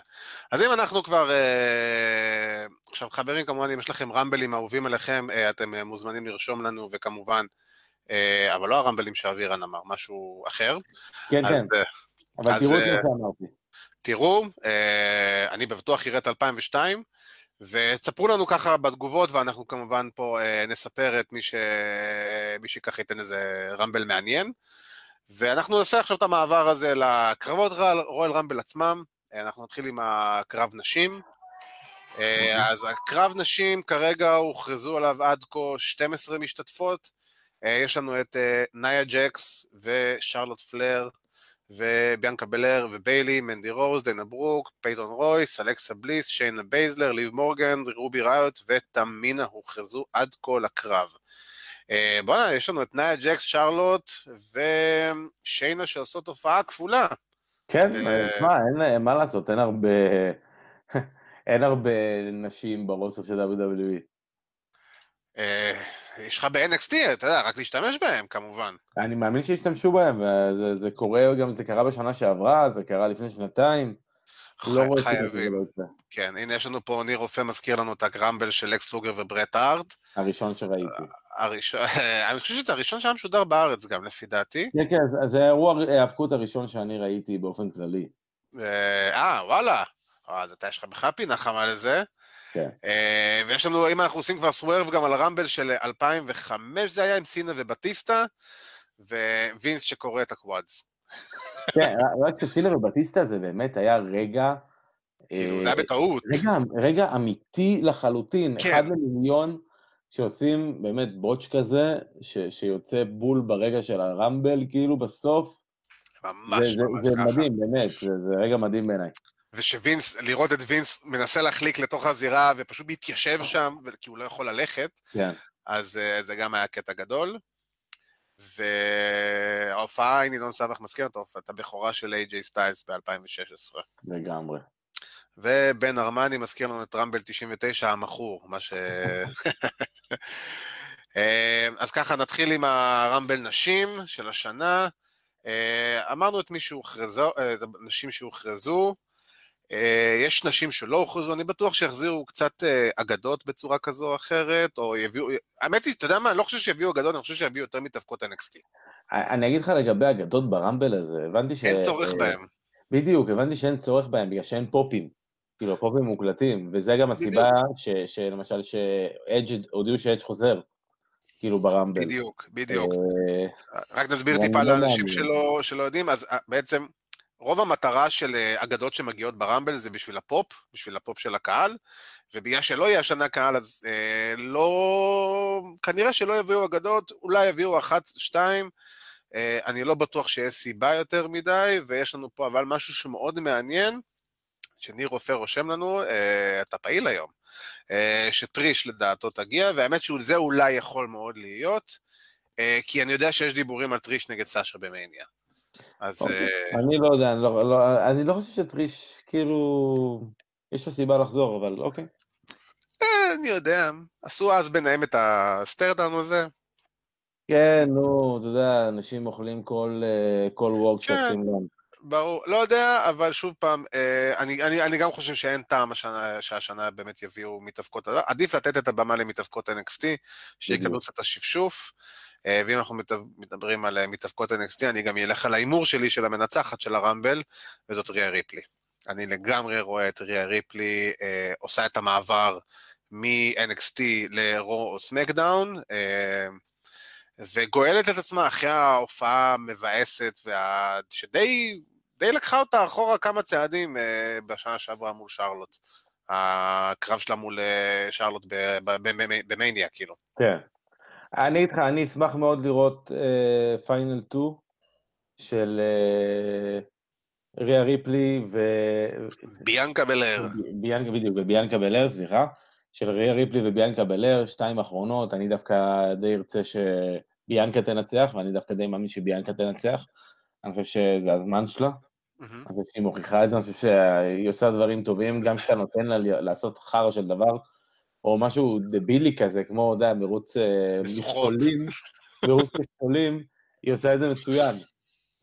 אז אם אנחנו כבר, עכשיו חברים, כמובן, אם יש לכם רמבלים אהובים עליכם, אתם מוזמנים לרשום לנו, וכמובן, אבל לא הרמבלים שאווירן אמר, משהו אחר. כן, כן, אבל תראו את זה אמרתי. תראו, אני בבטוח יראה את אלפיים ושתיים, וצפרו לנו ככה בתגובות, ואנחנו כמובן פה נספר את מי שככה ייתן איזה רמבל מעניין, ואנחנו נעשה עכשיו את המעבר הזה לקרבות רואל רמבל עצמם, אנחנו נתחיל עם הקרב נשים, אז הקרב נשים כרגע הוכרזו עליו עד כה שתים עשרה משתתפות, יש לנו את ניה ג'קס ושרלוט פלר וביאנקה בלר וביילי, מנדי רוז, דנה ברוק, פייטון רויס, אלכסה בליס, שיינה בייזלר, ליב מורגן, רובי ראיות ותמינה הוכרזו עד כה לקרב. בואו, יש לנו את ניה ג'קס, שרלוט ושיינה שעושות הופעה כפולה. כן, מה, אין מה לעשות, אין הרבה אין הרבה נשים ברוסר של דאבליו דאבליו אי. יש לך ב-אן אקס טי, אתה יודע, רק להשתמש בהם כמובן. אני מאמין שהשתמשו בהם, זה קורה גם, זה קרה בשנה שעברה, זה קרה לפני שנתיים. חייבים, כן, הנה יש לנו פה ניר רופא מזכיר לנו את הגרמבל של לקס לוגר וברט הארט הראשון שראיתי, אני חושב שזה הראשון שהיה משודר בארץ גם לפי דעתי, כן, זה האירוע ההפקות הראשון שאני ראיתי באופן כללי. אה, וואלה, אתה יש לך בכלל פינה חמה לזה. ויש לנו, אם אנחנו עושים כבר סוורב גם על הרמבל של אלפיים וחמש, זה היה עם סינה ובטיסטה ווינס שקורא את הקוואדס. כן, רק שסילר ובטיסטה זה באמת היה רגע... כאילו, זה היה בטעות. רגע אמיתי לחלוטין, אחד למיליון שעושים באמת בוטש כזה, שיוצא בול ברגע של הרמבל, כאילו בסוף, זה מדהים, באמת, זה רגע מדהים בעיניי. ושווינס, לראות את וינס מנסה להחליק לתוך הזירה, ופשוט מתיישב שם, כי הוא לא יכול ללכת, אז זה גם היה קטע גדול. וההופעה, הנה נון סבח מזכיר את ההופעה, את הבכורה של איי-ג'יי סטיילס ב-אלפיים ושש עשרה. לגמרי. ובן ארמני מזכיר לנו את רמבל תשעים ותשע המחור, מה ש... אז ככה נתחיל עם הרמבל נשים של השנה, אמרנו את מי שהוכרזו, את הנשים שהוכרזו, יש נשים שלא הוכרזו, אני בטוח שיחזירו קצת אגדות בצורה כזו או אחרת, או יביאו, האמת היא, אתה יודע מה, אני לא חושב שיביאו אגדות, אני חושב שיביאו יותר מתאבקות אן אקס טי. אני אגיד לך לגבי אגדות ברמבל הזה, הבנתי ש... אין צורך בהם. בדיוק, הבנתי שאין צורך בהם, בגלל שאין פופים, כאילו פופים מוקלטים, וזה גם הסיבה שלמשל שהודיעו שאדג' חוזר, כאילו ברמבל. בדיוק, בדיוק. רק נסביר טיפה לאנשים שלא יודעים, אז בעצם... רוב המטרה של אגדות שמגיעות ברמבל זה בשביל הפופ, בשביל הפופ של הקהל, ובגלל שלא יהיה השנה קהל, אז אה, לא, כנראה שלא יביאו אגדות, אולי יביאו אחת, שתיים, אה, אני לא בטוח שיש סיבה יותר מדי, ויש לנו פה אבל משהו שמאוד מעניין, שניר רופא רושם לנו, אה, אתה פעיל היום, אה, שטריש לדעתו תגיע, והאמת שזה אולי יכול מאוד להיות, אה, כי אני יודע שיש דיבורים על טריש נגד סשה במאניה. אז... אני לא יודע, אני לא חושב שטריש, כאילו, יש לו סיבה לחזור, אבל אוקיי. אני יודע, עשו אז ביניהם את הסטרדאון הזה. כן, נו, אתה יודע, אנשים אוכלים כל וורקשופים גם. ברור, לא יודע, אבל שוב פעם, אני גם חושב שאין טעם שהשנה באמת יביאו מתאבקות, עדיף לתת את הבמה למתאבקות אן אקס טי, שיקבלו קצת השפשוף, ואם אנחנו מדברים על מתאבקות אן אקס טי, אני גם ילך על האימור שלי של המנצחת של הרמבל, וזאת ריה ריפלי. אני לגמרי רואה את ריה ריפלי, אה, עושה את המעבר מ-אן אקס טי לרו או סמקדאון, אה, וגואלת את עצמה אחרי ההופעה המבאסת, וה... שדי די לקחה אותה אחורה כמה צעדים אה, בשנה שעברה מול שרלוט. הקרב שלה מול שרלוט במאניה, כאילו. כן. אני איתך, אני אשמח מאוד לראות פיינל uh, שתיים של uh, ריה ריפלי ו... ביאנקה בלר. ב... ביאנקה בדיוק, ביאנקה בלר, סליחה, של ריה ריפלי וביאנקה בלר, שתיים אחרונות, אני דווקא די ארצה שביאנקה תנצח, ואני דווקא די מאמין שביאנקה תנצח, אני חושב שזה הזמן שלה, אני חושב שהיא מוכיחה את זה, אני חושב שהיא עושה דברים טובים, גם שאתה נותן לה לעשות חרא של דבר, או משהו דבילי כזה, כמו, יודע, מרוץ משקולים, מרוץ משקולים, היא עושה את זה מצוין.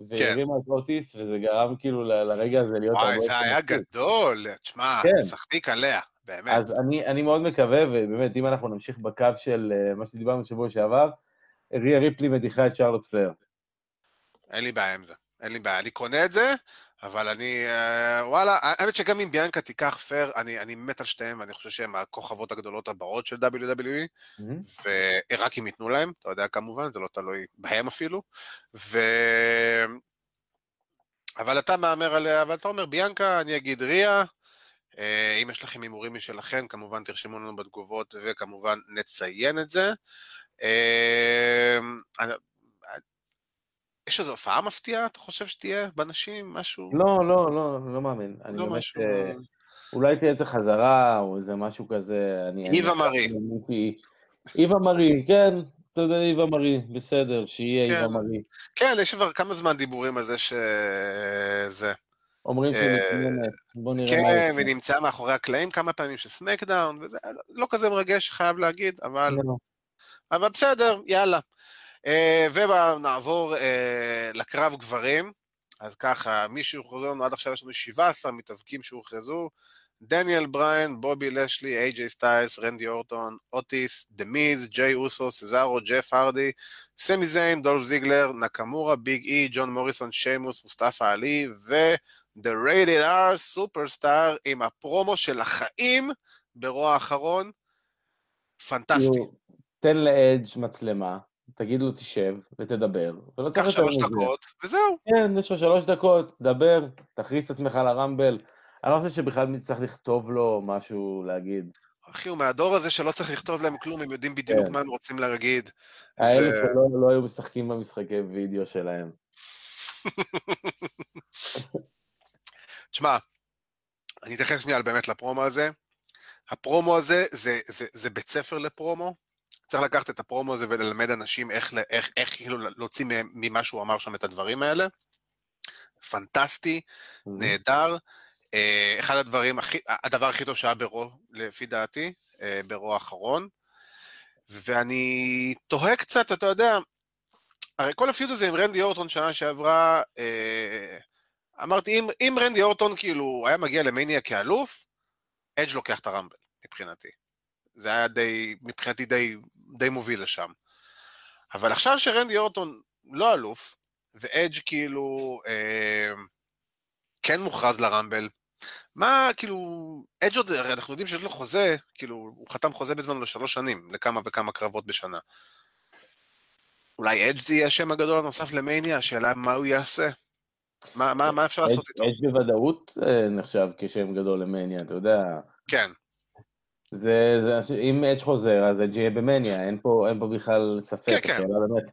והרימה את אורטיס, וזה גרם כאילו לרגע הזה להיות... וואי, זה היה גדול, תשמע, שחתיק עליה, באמת. אז אני מאוד מקווה, ובאמת, אם אנחנו נמשיך בקו של מה שדיברנו שבוע שעבר, ריה ריפלי מדיחה את שרלוט פלייר. אין לי בעיה עם זה, אין לי בעיה, אני קונה את זה, אבל אני, וואלה, האמת שגם אם ביאנקה תיקח פייר, אני מת על שתיהם, ואני חושב שהם הכוכבות הגדולות הבאות של דאבליו דאבליו אי, ורק אם ייתנו להם, אתה יודע כמובן, זה לא תלוי בהם אפילו, ו... אבל אתה מאמר עליה, אבל אתה אומר ביאנקה, אני אגיד ריה, אם יש לכם הימורים משלכם, כמובן תרשמו לנו בתגובות, וכמובן נציין את זה, אני... יש איזו הופעה מפתיעה, אתה חושב שתהיה בנשים, משהו? לא, לא, לא, לא מאמין. לא משהו. אולי תהיה איזה חזרה, או איזה משהו כזה. איבה מרי. איבה מרי, כן, אתה יודע, איבה מרי, בסדר, שיהיה איבה מרי. כן, יש כבר כמה זמן דיבורים על זה שזה. אומרים שהיא מתמיינת, בוא נראה. כן, ונמצא מאחורי הקלעים כמה פעמים של סמקדאון, לא כזה מרגש, חייב להגיד, אבל... אבל בסדר, יאללה. ונעבור לקרב גברים, אז ככה, מי שהוכרזו לנו עד עכשיו יש לנו שבעה עשר מתאבקים שהוכרזו, דניאל בריין, בובי לשלי, איי-ג'יי סטיילס, רנדי אורטון, אוטיס, דמיז, ג'יי אוסו, סזארו, ג'ף הרדי, סמי זיין, דולף זיגלר, נקמורה, ביג אי, ג'ון מוריסון, שיימוס, מוסטפה עלי, ו-The Rated R Superstar עם הפרומו של החיים ברוע האחרון, פנטסטי. תן לאדג' מצלמה. תגיד לו תשב ותדבר, ולא צריך יותר מזה. קח שלוש דקות, וזהו. כן, יש לו שלוש דקות, דבר, תכריס את עצמך לרמבל. אני לא חושב שבכלל צריך לכתוב לו משהו להגיד. אחי, הוא מהדור הזה שלא צריך לכתוב להם כלום, הם יודעים בדיוק מה הם רוצים להגיד. האלה שלא היו משחקים במשחקי וידאו שלהם. תשמע, אני אתייחס שנייה באמת לפרומו הזה. הפרומו הזה זה בית ספר לפרומו. צריך לקחת את הפרומו הזה וללמד אנשים איך, איך, איך, כאילו, להוציא ממה שהוא אמר שם את הדברים האלה. פנטסטי, נהדר. אחד הדברים, הדבר הכי טוב שהיה ברו, לפי דעתי, ברו האחרון. ואני תוהה קצת, אתה יודע, הרי כל הפיוד הזה עם רנדי אורטון שנה שעברה, אמרתי, אם, אם רנדי אורטון כאילו היה מגיע למניה כאלוף, אג' לוקח את הרמבל, מבחינתי. זה היה די, מבחינתי די, די מוביל לשם. אבל עכשיו שרנדי אורטון לא אלוף, ואדג' כאילו, אה, כן מוכרז לרמבל, מה, כאילו, אדג' עוד, הרי אנחנו יודעים שיש לו חוזה, כאילו, הוא חתם חוזה בזמן לשלוש שנים, לכמה וכמה קרבות בשנה. אולי אדג' זה יהיה השם הגדול הנוסף למניה, השאלה מה הוא יעשה? מה, מה, מה אפשר לעשות איתו? אדג' בוודאות נחשב כשם גדול למניה, אתה יודע? כן. זה, זה, אם אדג' חוזר, אז אדג' יהיה במניה, אין פה, אין פה בכלל ספק, כן, כן. באמת,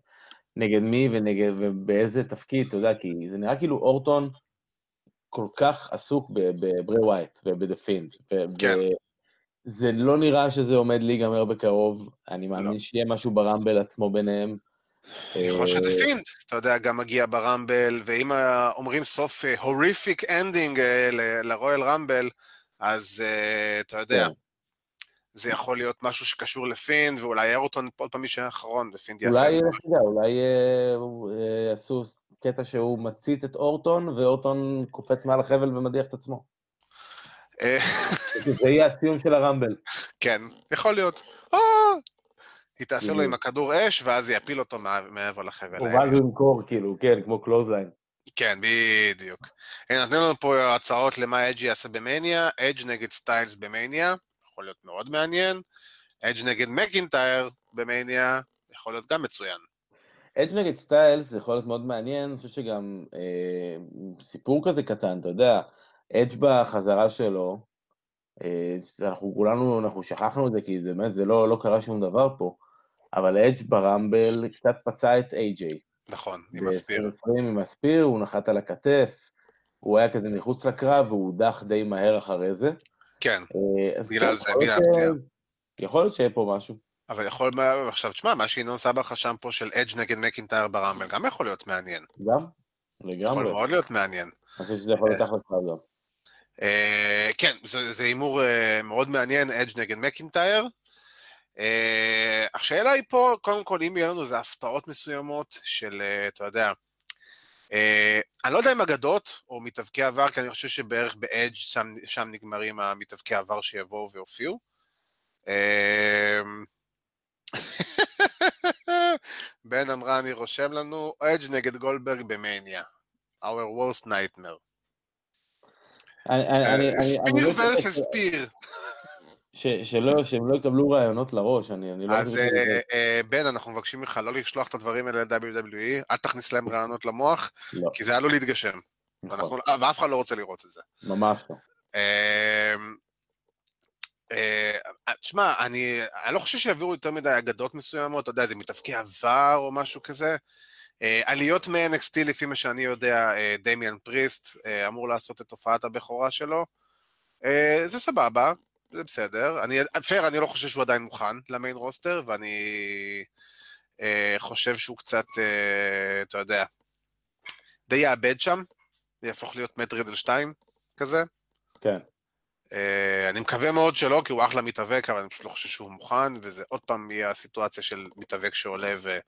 נגד מי ונגד, ובאיזה תפקיד, אתה יודע, כי זה נראה כאילו אורטון כל כך עסוק בברי ווייט ובדפינד, כן. זה לא נראה שזה עומד להיגמר בקרוב, אני מאמין לא. שיהיה משהו ברמבל עצמו ביניהם. אני חושב שדפינד, אתה יודע, גם מגיע ברמבל, ואם אומרים סוף הוריפיק אנדינג לרויאל רמבל, אז אתה יודע, כן. זה יכול להיות משהו שקשור לפינד, ואולי אורטון עוד פעם מישהו האחרון, ופינד יעשה את זה. אולי עשו קטע שהוא מצית את אורטון, ואורטון קופץ מעל החבל ומדיח את עצמו. זה יהיה הסיום של הרמבל. כן, יכול להיות. היא תעשה לו עם הכדור אש, ואז יפיל אותו מעבר לחבל. ואז הוא ימכור, כאילו, כן, כמו קלוזליין. כן, בדיוק. נתנו לנו פה הצעות למה אדג' יעשה במניה, אדג' נגד סטיילס במניה. יכול להיות מאוד מעניין, אדג' נגד מקינטייר במניה, יכול להיות גם מצוין. אדג' נגד סטיילס יכול להיות מאוד מעניין, אני חושב שגם אה, סיפור כזה קטן, אתה יודע, אדג' בחזרה שלו, אה, אנחנו כולנו, אנחנו שכחנו את זה, כי באמת זה לא, לא קרה שום דבר פה, אבל אדג' ברמבל קצת פצע את איי-ג'יי. נכון, עם הספיר. עם הספיר, הוא נחת על הכתף, הוא היה כזה מחוץ לקרב, והוא דח די מהר אחרי זה. כן, בגלל זה, בגלל זה. יכול להיות שיהיה פה משהו. אבל יכול, עכשיו תשמע, מה שינון סבא חשם פה של אדג' נגד מקינטייר ברמבל, גם יכול להיות מעניין. גם? לגמרי. יכול מאוד להיות מעניין. אני חושב שזה יכול לתכלס לעזוב. כן, זה הימור מאוד מעניין, אדג' נגד מקינטייר. השאלה היא פה, קודם כל, אם יהיה לנו זה הפתעות מסוימות של, אתה יודע, אני לא יודע אם אגדות או מתאבקי עבר, כי אני חושב שבערך באדג' שם נגמרים המתאבקי עבר שיבואו והופיעו. בן אמרה, אני רושם לנו, אדג' נגד גולדברג במניה. Our worst nightmare. ספיר versus ספיר. שהם לא יקבלו רעיונות לראש. אז בן, אנחנו מבקשים ממך לא לשלוח את הדברים האלה ל-דאבליו דאבליו אי, אל תכניס להם רעיונות למוח, כי זה היה לו להתגשם. ואף אחד לא רוצה לראות את זה. ממש לא. תשמע, אני לא חושב שיעבירו יותר מדי אגדות מסוימות, אתה יודע, זה מתאבקי עבר או משהו כזה. עליות מ-אן אקס טי, לפי מה שאני יודע, דמיאן פריסט אמור לעשות את הופעת הבכורה שלו. זה סבבה, זה בסדר. פייר, אני לא חושב שהוא עדיין מוכן למיין רוסטר, ואני חושב שהוא קצת, אתה יודע, די יאבד שם, יהפוך להיות מאט רידל שתיים כזה. כן. אני מקווה מאוד שלא, כי הוא אחלה מתאבק, אבל אני פשוט לא חושב שהוא מוכן, וזה עוד פעם יהיה הסיטואציה של מתאבק שעולה ולא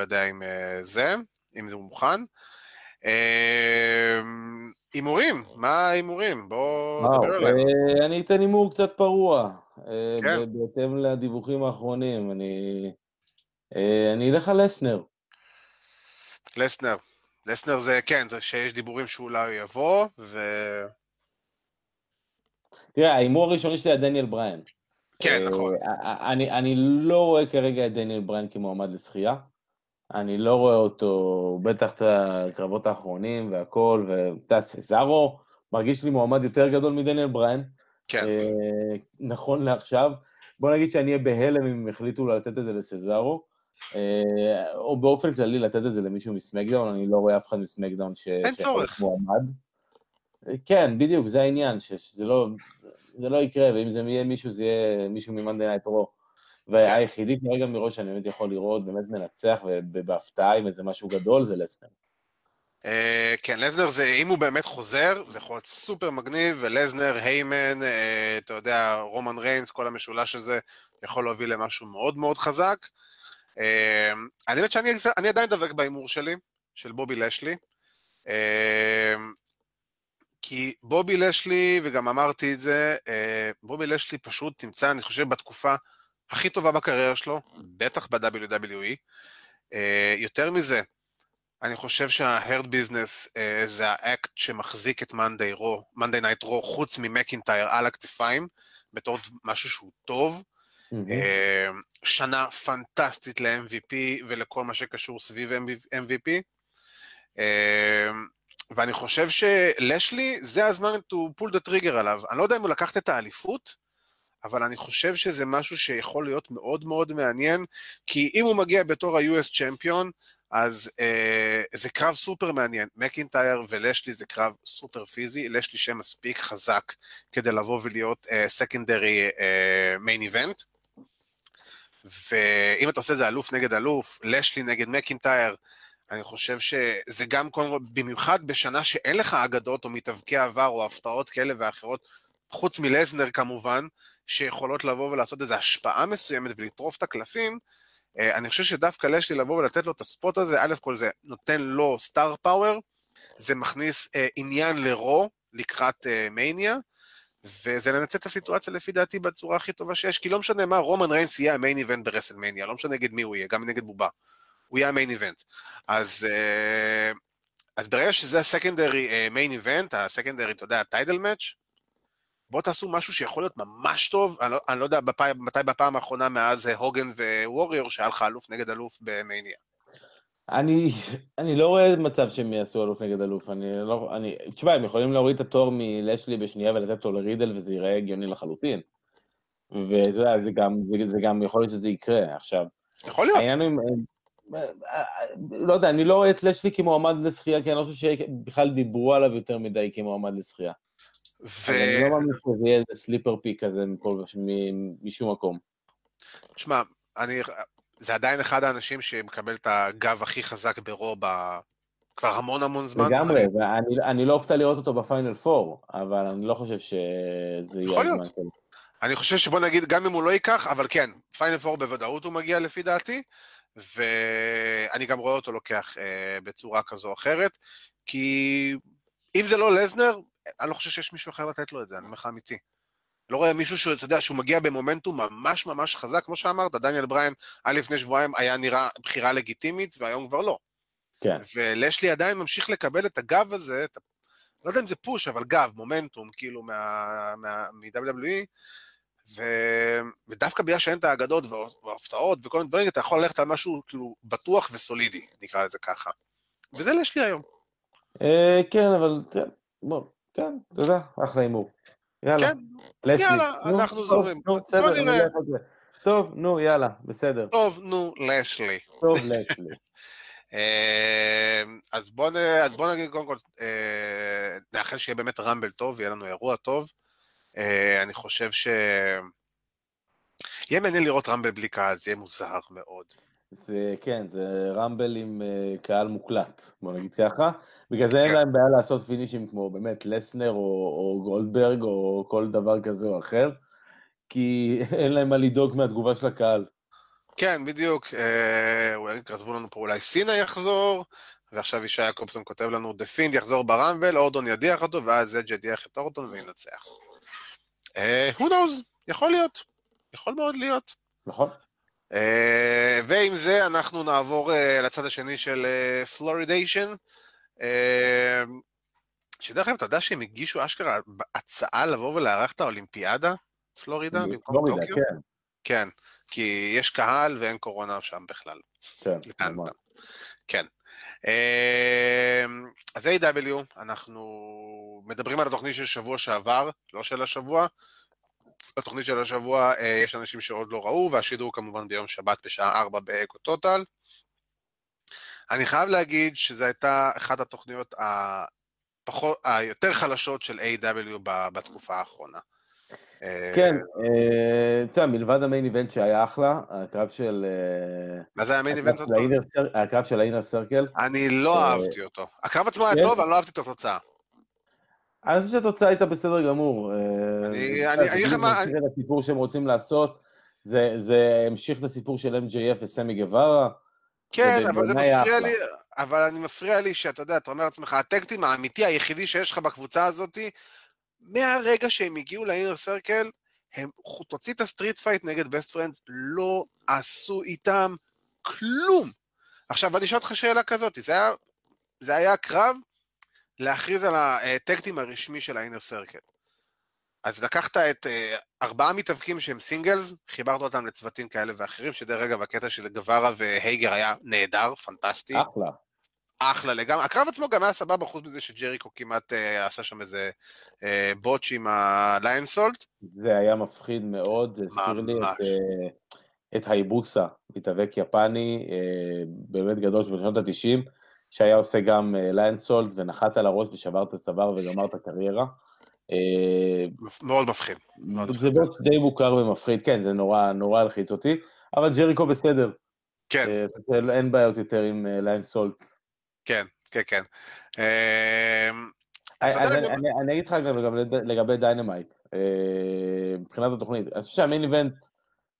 יודע אם זה, אם זה מוכן. אימורים, מה האימורים? בואו נדבר עליהם. אני אתן אימור קצת פרוע, בהתאם לדיווחים האחרונים, אני אלך על לסנר. לסנר, לסנר זה כן, זה שיש דיבורים שאולי יבוא, ו... תראה, האימור הראשוני שלי היה דניאל בריין. כן, נכון. אני, אני לא רואה כרגע את דניאל בריין כמועמד לשחייה. אני לא רואה אותו, בטח את הקרבות האחרונים והכל, וטס סזארו, מרגיש לי מועמד יותר גדול מדניאל בריין. כן. נכון לעכשיו. בוא נגיד שאני אהיה בהלם אם החליטו לתת את זה לסזארו, או באופן כללי לתת את זה למישהו מסמקדאון, אני לא רואה אף אחד מסמקדאון ש... אין צורך. מועמד. כן, בדיוק, זה העניין, שזה לא, זה לא יקרה, ואם זה יהיה מישהו, זה יהיה מישהו ממנדי נייט רו. והיחידי כרגע מראש שאני באמת יכול לראות, באמת מנצח, ובהפתעה עם איזה משהו גדול, זה לסנר. כן, לסנר זה, אם הוא באמת חוזר, זה יכול להיות סופר מגניב, ולסנר, היימן, אתה יודע, רומן ריינס, כל המשולש הזה, יכול להוביל למשהו מאוד מאוד חזק. אני באמת שאני עדיין דבק באימור שלי, של בובי לשלי, כי בובי לשלי, וגם אמרתי את זה, בובי לשלי פשוט נמצא, אני חושב, בתקופה הכי טובה בקריירה שלו, בטח ב-דאבליו דאבליו אי. יותר מזה, אני חושב שה-Hurt Business זה האקט שמחזיק את Monday Raw, Monday Night Raw, חוץ ממקינטייר על הכתפיים, בתור משהו שהוא טוב. שנה פנטסטית ל-אם וי פי ולכל מה שקשור סביב אם וי פי. ואני חושב שלשלי, זה הזמן to pull the trigger עליו. אני לא יודע אם הוא לקחת את האליפות, אבל אני חושב שזה משהו שיכול להיות מאוד מאוד מעניין, כי אם הוא מגיע בתור ה-יו אס Champion, אז אה, זה קרב סופר מעניין. מקינטייר ולשלי זה קרב סופר פיזי, לשלי שם מספיק חזק, כדי לבוא ולהיות אה, secondary אה, main event, ואם אתה עושה את זה אלוף נגד אלוף, לשלי נגד מקינטייר, אני חושב שזה גם, במיוחד בשנה שאין לך אגדות או מתאבקי עבר או הפתעות כאלה ואחרות, חוץ מלזנר כמובן, שיכולות לבוא ולעשות איזו השפעה מסוימת ולטרוף את הקלפים, אני חושב שדווקא לשלי לבוא ולתת לו את הספוט הזה, א' כל זה נותן לו סטאר פאוור, זה מכניס עניין לרו לקראת מניה, וזה לנצל את הסיטואציה לפי דעתי בצורה הכי טובה שיש, כי לא משנה מה, רומן ריינס יהיה המיין איבנט ברסל מניה, לא משנה נגד מי הוא יהיה, גם נגד בובה. הוא יהיה המיין איבנט, אז, אז ברגע שזה הסקנדרי מיין איבנט, הסקנדרי, אתה יודע, הטיידל מאץ', בוא תעשו משהו שיכול להיות ממש טוב, אני לא, אני לא יודע בפי, מתי בפעם האחרונה מאז הוגן וווריור, שהיה לך אלוף נגד אלוף במייניה. אני, אני לא רואה מצב שהם יעשו אלוף נגד אלוף, אני לא, אני, תשמע, הם יכולים להוריד את התור מלשלי בשנייה ולתת אותו לרידל, וזה ייראה הגיוני לחלוטין, וזה זה גם, זה גם יכול להיות שזה יקרה עכשיו. יכול להיות. העניין עם, לא יודע, אני לא רואה את לשלי כמועמד לשחייה, כי אני לא חושב שבכלל דיברו עליו יותר מדי כמועמד לשחייה. ו... אני לא מאמין שזה יהיה איזה סליפר פיק כזה משום מקום. תשמע, אני... זה עדיין אחד האנשים שמקבל את הגב הכי חזק ברו כבר המון המון זמן. לגמרי, ואני, אני לא אופתע לראות אותו בפיינל פור, אבל אני לא חושב שזה יהיה הזמן שלו. אני חושב שבוא נגיד, גם אם הוא לא ייקח, אבל כן, פיינל פור בוודאות הוא מגיע לפי דעתי, ואני גם רואה אותו לוקח אה, בצורה כזו או אחרת, כי אם זה לא לזנר, אני לא חושב שיש מישהו אחר לתת לו את זה, אני אומר לך אמיתי. לא רואה מישהו שאתה יודע, שהוא מגיע במומנטום ממש ממש חזק, כמו שאמרת, דניאל בריין, על לפני שבועיים היה נראה בחירה לגיטימית, והיום כבר לא. כן. ולשלי עדיין ממשיך לקבל את הגב הזה, את... לא יודע אם זה פוש, אבל גב, מומנטום, כאילו, מה... מה... מ-דאבליו דאבליו אי, ו... ודווקא בגלל שאין את האגדות וההפתעות וכל מיני דברים, אתה יכול ללכת על משהו כאילו בטוח וסולידי, נקרא לזה ככה. וזה לשלי היום. אה, כן, אבל... בוא, כן, תודה, אחלה אימור. יאללה, יאללה, אנחנו זורמים. טוב, נו, יאללה, בסדר. טוב, נו, לשלי. טוב, לשלי. אז בואו נגיד קודם כל, נאחל שיהיה באמת רמבל טוב, יהיה לנו אירוע טוב. אני חושב ש... יהיה מעניין לראות רמבל בלי קהל, זה יהיה מוזר מאוד. זה כן, זה רמבל עם קהל מוקלט, בוא נגיד ככה, בגלל זה אין להם בעיה לעשות פינישים כמו באמת לסנר או גולדברג או כל דבר כזה או אחר, כי אין להם מה לדאוג מהתגובה של הקהל. כן, בדיוק, כתבו לנו פה אולי סינה יחזור, ועכשיו ישי יעקובסון כותב לנו, דפינד יחזור ברמבל, אורדון ידיח אותו, ואז אג' ידיח את אורדון וינצח. Who knows, יכול להיות, יכול מאוד להיות. נכון. Uh, ועם זה אנחנו נעבור uh, לצד השני של פלורידיישן, uh, uh, שדרך אגב, אתה יודע שהם הגישו אשכרה הצעה לבוא ולארח את האולימפיאדה, פלורידה, במקום טוקיו? כן. כן, כי יש קהל ואין קורונה שם בכלל. כן, ממש. כן. Uh, אז איי דאבליו, אנחנו מדברים על התוכנית של שבוע שעבר, לא של השבוע, בתוכנית של השבוע יש אנשים שעוד לא ראו, והשידור כמובן ביום שבת בשעה ארבע באקו טוטל. אני חייב להגיד שזו הייתה אחת התוכניות היותר חלשות של איי דאבליו בתקופה האחרונה. כן, אתה מלבד המיין איבנט שהיה אחלה, הקרב של... מה זה היה המיין איבנט אותו? הקרב של האינר סרקל. אני לא אהבתי אותו. הקרב עצמו היה טוב, אני לא אהבתי את התוצאה. אני חושב שהתוצאה הייתה בסדר גמור. אני, אני, אני חמה... זה הסיפור שהם רוצים לעשות, זה, זה המשיך לסיפור של אם ג'יי אף וסמי גווארה. כן, אבל זה מפריע לי, אבל אני מפריע לי שאתה יודע, אתה אומר לעצמך, הטקטים האמיתי היחידי שיש לך בקבוצה הזאת, מהרגע שהם הגיעו לאינר סרקל, הם תוציא את הסטריט פייט נגד בייסט פרנדס, לא עשו איתם כלום. עכשיו, אני שואל אותך שאלה כזאת, זה היה, זה היה קרב, להכריז על הטקטים הרשמי של האינר סרקל. אז לקחת את ארבעה מתאבקים שהם סינגלס, חיברת אותם לצוותים כאלה ואחרים, שדרך אגב הקטע של גווארה והייגר היה נהדר, פנטסטי. אחלה. אחלה לגמרי. הקרב עצמו גם היה סבבה, חוץ מזה שג'ריקו כמעט אה, עשה שם איזה אה, בוטש עם הליינסולט. זה היה מפחיד מאוד, זה הזכיר לי את, אה, את הייבוסה, מתאבק יפני, אה, באמת גדול שבשנות ה-תשעים, שהיה עושה גם ליינסולט, ונחת על הראש ושבר את הסבר וגמר את הקריירה. מאוד מפחיד. זה בוט די מוכר ומפחיד, כן, זה נורא, נורא הלחיץ אותי, אבל ג'ריקו בסדר. כן. אין בעיות יותר עם ליינסולט. כן, כן, כן. אני אגיד לך גם לגבי דיינמייט, מבחינת התוכנית. אני חושב שהמיין איבנט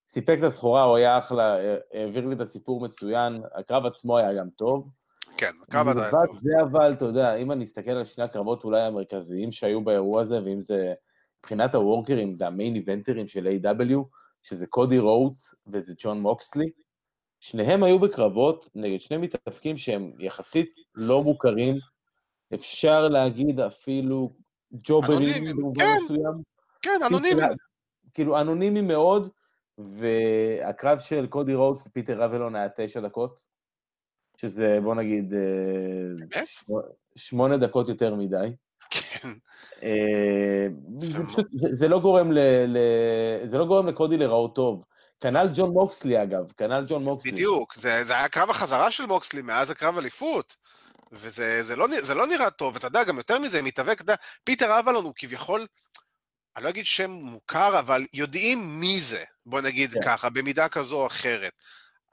סיפק את הסחורה, הוא היה אחלה, העביר לי את הסיפור מצוין, הקרב עצמו היה גם טוב, כן, הקרב עדיין טוב. זה אבל, אתה יודע, אם אני אסתכל על שני הקרבות אולי המרכזיים שהיו באירוע הזה, ואם זה מבחינת הוורקרים, זה המיין איבנטרים של איי דאבליו, שזה קודי רודס וזה ג'ון מוקסלי, שניהם היו בקרבות נגד שני מתאבקים שהם יחסית לא מוכרים, אפשר להגיד אפילו ג'וברים, כן, כן, אנונימים. כאילו אנונימים מאוד, והקרב של קודי רודס ופיטר רבלון היה תשע דקות, שזה, בוא נגיד, שמונה דקות יותר מדי. כן. זה לא גורם ל... זה לא גורם לקודי לראות טוב. כנ"ל ג'ון מוקסלי, אגב, כנ"ל ג'ון מוקסלי. בדיוק, זה היה הקרב החזרה של מוקסלי, מאז הקרב אליפות. וזה זה לא, זה לא נראה טוב, ואתה יודע, גם יותר מזה, מתאבק, דה, פיטר אבלון הוא כביכול, אני לא אגיד שם מוכר, אבל יודעים מי זה, בוא נגיד yeah. ככה, במידה כזו או אחרת.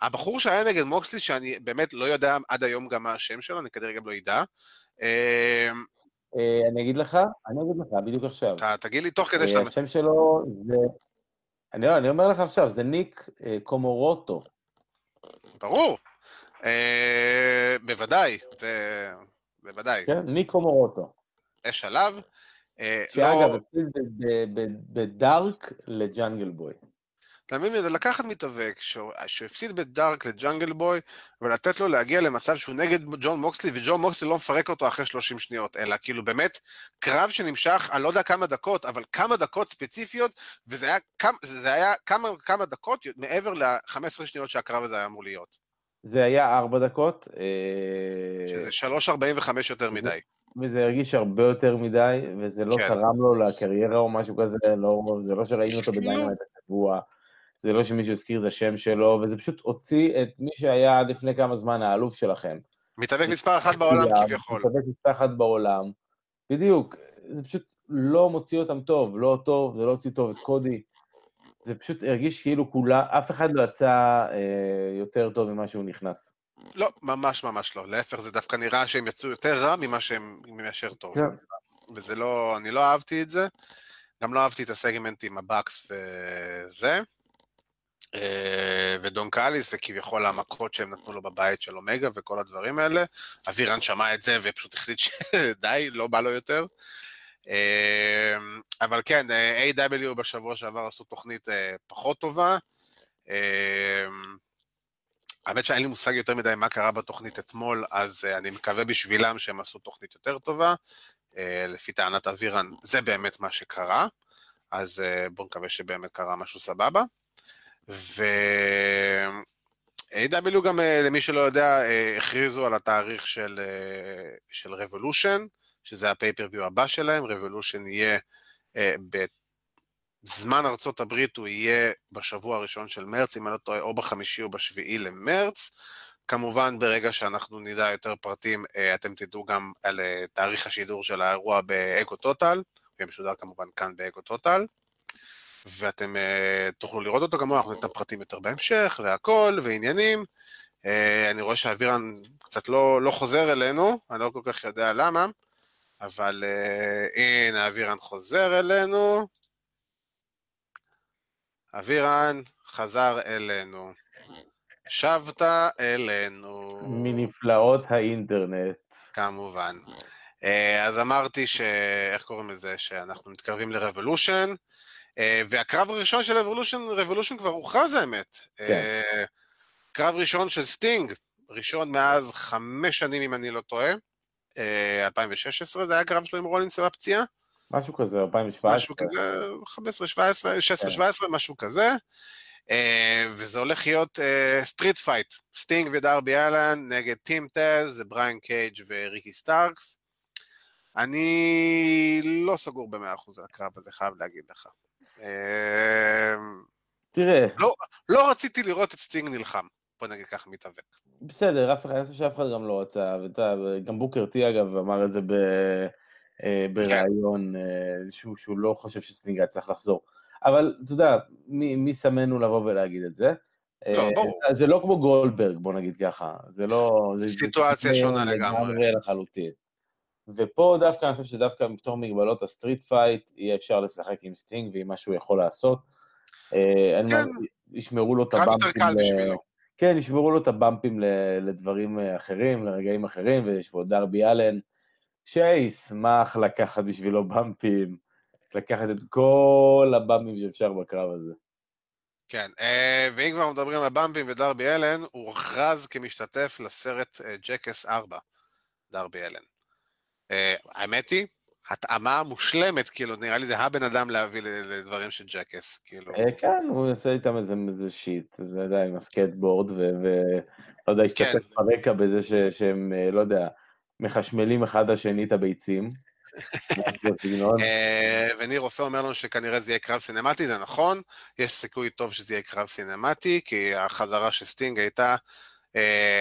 הבחור שהיה נגד מוקסלי, שאני באמת לא יודע עד היום גם מה השם שלו, אני כנראה גם לא ידע. אני אגיד לך, אני אגיד לך, בדיוק עכשיו. תגיד לי תוך כדי שאתה... השם שלו זה... אני אומר לך עכשיו, זה ניק קומורוטו. ברור. בוודאי, זה... בוודאי. כן, ניק קומורוטו. יש עליו. שאגב, הציל בדארק לג'אנגל בוי. תאמין, זה לקחת מתאבק שהפסיד בדארק לג'אנגל בוי, ולתת לו להגיע למצב שהוא נגד ג'ון מוקסלי, וג'ון מוקסלי לא מפרק אותו אחרי שלושים שניות, אלא כאילו באמת קרב שנמשך, אני לא יודע כמה דקות, אבל כמה דקות ספציפיות, וזה היה, זה היה כמה, כמה דקות מעבר ל-חמש עשרה שניות שהקרב הזה היה אמור להיות. זה היה ארבע דקות. שזה שלוש ארבעים וחמש יותר מדי. וזה הרגיש הרבה יותר מדי, וזה לא תרם לו לקריירה או משהו כזה, זה לא שראינו אותו בדיוק את השבוע. זה לא שמישהו הזכיר את השם שלו, וזה פשוט הוציא את מי שהיה עד לפני כמה זמן האלוף שלכם. מתאבק מספר אחת בעולם כביכול. מתאבק מספר אחת בעולם, בדיוק. זה פשוט לא מוציא אותם טוב, לא טוב, זה לא הוציא טוב את קודי. זה פשוט הרגיש כאילו כולה, אף אחד לא יצא אה, יותר טוב ממה שהוא נכנס. לא, ממש ממש לא. להפך, זה דווקא נראה שהם יצאו יותר רע ממה שהם מאשר טוב. Yeah. וזה לא, אני לא אהבתי את זה. גם לא אהבתי את הסגמנט עם הבאקס וזה. ודון קאליס וכביכול המכות שהם נתנו לו בבית של אומגה וכל הדברים האלה, אבירן שמע את זה ופשוט החליט שדי, לא בא לו יותר. אבל כן, איי דאבליו בשבוע שעבר עשו תוכנית פחות טובה, האמת שאין לי מושג יותר מדי מה קרה בתוכנית אתמול, אז אני מקווה בשבילם שהם עשו תוכנית יותר טובה, לפי טענת אבירן זה באמת מה שקרה, אז בואו נקווה שבאמת קרה משהו סבבה. ו-איי דאבליו גם, למי שלא יודע, הכריזו על התאריך של, של רבולושן, שזה הפייפריוויו הבא שלהם. רבולושן יהיה, בזמן ארצות הברית הוא יהיה בשבוע הראשון של מרץ, אם אני לא טועה, או בחמישי או בשביעי למרץ. כמובן, ברגע שאנחנו נדע יותר פרטים, אתם תדעו גם על תאריך השידור של האירוע באקו-טוטל, הוא משודר כמובן כאן באקו-טוטל. ואתם uh, תוכלו לראות אותו, כמובן אנחנו ניתן פרטים יותר בהמשך, והכל, ועניינים. Uh, אני רואה שהאווירן קצת לא, לא חוזר אלינו, אני לא כל כך יודע למה, אבל uh, הנה, האווירן חוזר אלינו. האווירן חזר אלינו. שבת אלינו. מנפלאות האינטרנט. כמובן. Uh, אז אמרתי ש... איך קוראים לזה? שאנחנו מתקרבים לרבולושן, והקרב הראשון של רבולושן, רבולושן כבר הוכרז האמת, קרב ראשון של סטינג, ראשון מאז חמש שנים אם אני לא טועה, אלפיים ושש עשרה זה היה קרב שלו עם רולינס והפציעה? משהו כזה, אלפיים ושבע עשרה. משהו כזה, חמש עשרה, שבע עשרה, שש עשרה, שבע עשרה, משהו כזה, וזה הולך להיות סטריט פייט, סטינג ודרבי אלן נגד טים טז, בריין קייג' וריקי סטארקס, אני לא סגור ב-מאה אחוז על הקרב הזה, חייב להגיד לך. תראה. לא, לא רציתי לראות את סטינג נלחם, בוא נגיד ככה מתאבק. בסדר, אף אחד, אני חושב שאף אחד גם לא רצה, גם בוקר טי אגב אמר את זה בראיון, שהוא, שהוא לא חושב שסטינג היה צריך לחזור. אבל אתה יודע, מי, מי שמנו לבוא ולהגיד את זה? לא, ברור. זה לא כמו גולדברג, בוא נגיד ככה. זה לא... סיטואציה שונה לגמרי. לחלוטין. ופה דווקא, אני חושב שדווקא בתור מגבלות הסטריט פייט, יהיה אפשר לשחק עם סטינג ועם מה שהוא יכול לעשות. כן, ישמרו לו את הבמפים, ל... כן, ישמרו לו את הבמפים לדברים אחרים, לרגעים אחרים, ויש פה דרבי אלן, שישמח לקחת בשבילו במפים, לקחת את כל הבמפים שאפשר בקרב הזה. כן, ואם כבר מדברים על הבמפים ודרבי אלן, הוא הוכרז כמשתתף לסרט ג'קס ארבע, דרבי אלן. האמת היא, התאמה מושלמת, כאילו, נראה לי זה הבן אדם להביא לדברים של ג'קס, כאילו. כן, הוא עושה איתם איזה שיט, זה יודע, עם הסקייטבורד, ולא יודע, השתתף ברקע בזה שהם, לא יודע, מחשמלים אחד השני את הביצים. וניר רופא אומר לנו שכנראה זה יהיה קרב סינמטי, זה נכון, יש סיכוי טוב שזה יהיה קרב סינמטי, כי החזרה של סטינג הייתה,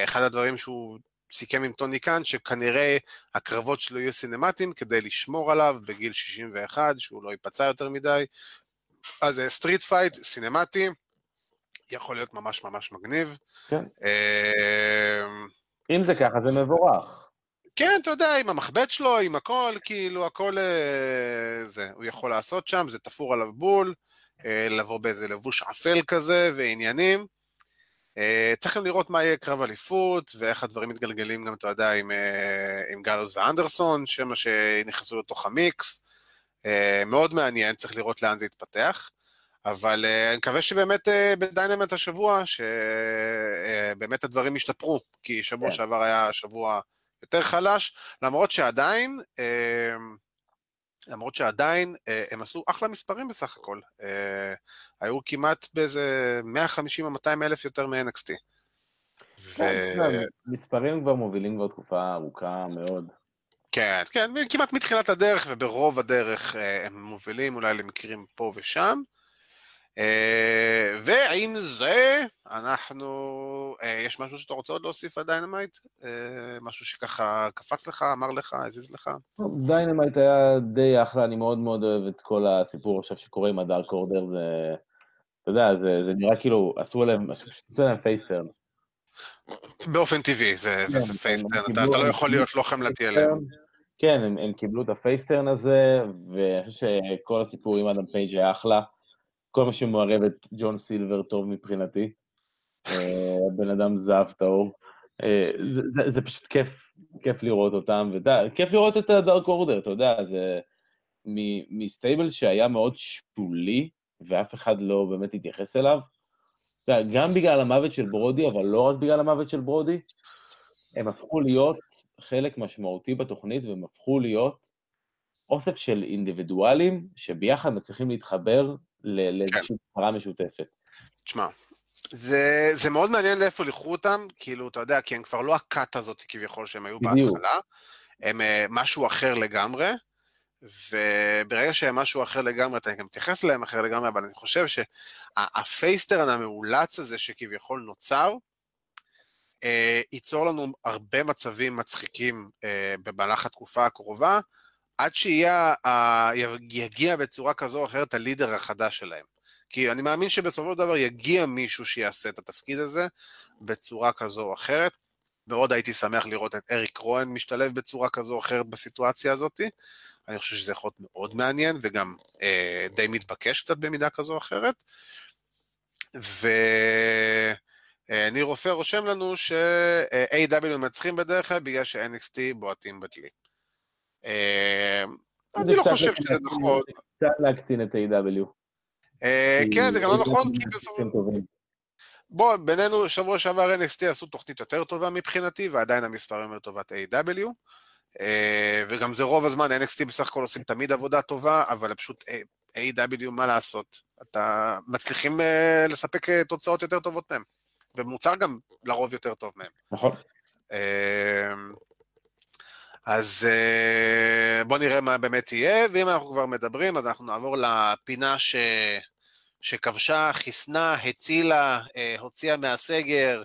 אחד הדברים שהוא... סיכם עם טוני קאן שכנראה הקרבות שלו יהיו סינמטיים כדי לשמור עליו בגיל שישים ואחת, שהוא לא ייפצע יותר מדי. אז סטריט פייט, סינמטי, יכול להיות ממש ממש מגניב. כן. אם זה ככה, זה מבורך. כן, אתה יודע, עם המחבט שלו, עם הכל, כאילו הכל זה, הוא יכול לעשות שם, זה תפור עליו בול, לבוא באיזה לבוש עפל כזה ועניינים. צריך גם לראות מה יהיה קרב אליפות, ואיך הדברים מתגלגלים גם, אתה יודע, עם, עם גלוס ואנדרסון, שמה שנכנסו לתוך המיקס, מאוד מעניין, צריך לראות לאן זה יתפתח, אבל אני מקווה שבאמת בדיינמט השבוע, שבאמת הדברים ישתפרו, כי שבוע yeah. שעבר היה שבוע יותר חלש, למרות שעדיין, למרות שעדיין הם עשו אחלה מספרים בסך הכל, היו כמעט באיזה מאה חמישים עד מאתיים אלף יותר מ-אן אקס טי. כן, מספרים כבר מובילים כבר תקופה ארוכה מאוד. כן, כן, כמעט מתחילת הדרך, וברוב הדרך הם מובילים אולי למקרים פה ושם, ועם זה אנחנו, יש משהו שאתה רוצה עוד להוסיף על דיינמייט? משהו שככה קפץ לך, אמר לך, הזיז לך? דיינמייט היה די אחלה, אני מאוד מאוד אוהב את כל הסיפור עכשיו שקורה עם הדארק אורדר, זה, אתה יודע, זה, זה נראה כאילו, עשו עליהם, עשו עליהם פייסטרן. באופן טבעי, זה, כן, וזה פייסטרן, אתה, אתה לא יכול להיות לא חמלתי אליהם. כן, הם, הם קיבלו את הפייסטרן הזה, ואני חושב שכל הסיפור עם אדם פייג' היה אחלה, כל מה שמערב את ג'ון סילבר טוב מבחינתי, בן אדם זהב טהור, זה, זה, זה פשוט כיף, כיף לראות אותם, וכיף לראות את הדארק אורדר, אתה יודע, זה מסטייבל שהיה מאוד שפולי, ואף אחד לא באמת התייחס אליו, אתה יודע, גם בגלל המוות של ברודי, אבל לא רק בגלל המוות של ברודי, הם הפכו להיות חלק משמעותי בתוכנית, והם הפכו להיות אוסף של אינדיבידואלים, שביחד מצליחים להתחבר, לאיזושהי מטרה משותפת. תשמע, זה, זה מאוד מעניין לאיפה לקחו אותם, כאילו, אתה יודע, כי הם כבר לא הקאט הזאת כביכול שהם היו בהתחלה, הם משהו אחר לגמרי, וברגע שהם משהו אחר לגמרי, אתה גם תייחס להם אחר לגמרי, אבל אני חושב שהפייסטרן המאולץ הזה שכביכול נוצר, ייצור לנו הרבה מצבים מצחיקים במהלך התקופה הקרובה, עד שיגיע בצורה כזו או אחרת הלידר החדש שלהם. כי אני מאמין שבסופו של דבר יגיע מישהו שיעשה את התפקיד הזה בצורה כזו או אחרת. מאוד הייתי שמח לראות את אריק רואן משתלב בצורה כזו או אחרת בסיטואציה הזאת. אני חושב שזה יכול להיות מאוד מעניין, וגם אה, די מתבקש קצת במידה כזו או אחרת. ו... ניר רופא רושם לנו ש-איי דאבליו מצחים בדרך כלל בגלל ש-אן אקס טי בועטים בדלי. אני לא חושב שזה נכון. קצת להקטין את איי דאבליו. כן, זה גם לא נכון, כי בסופו... בוא, בינינו, שבוע שעבר אן אקס טי עשו תוכנית יותר טובה מבחינתי, ועדיין המספרים לטובת איי דאבליו, וגם זה רוב הזמן, אן אקס טי בסך הכל עושים תמיד עבודה טובה, אבל פשוט איי דאבליו, מה לעשות? אתה מצליחים לספק תוצאות יותר טובות מהם, ומוצר גם לרוב יותר טוב מהם. נכון. אז בוא נראה מה באמת יהיה, ואם אנחנו כבר מדברים, אז אנחנו נעבור לפינה ש... שכבשה, חיסנה, הצילה, הוציאה מהסגר,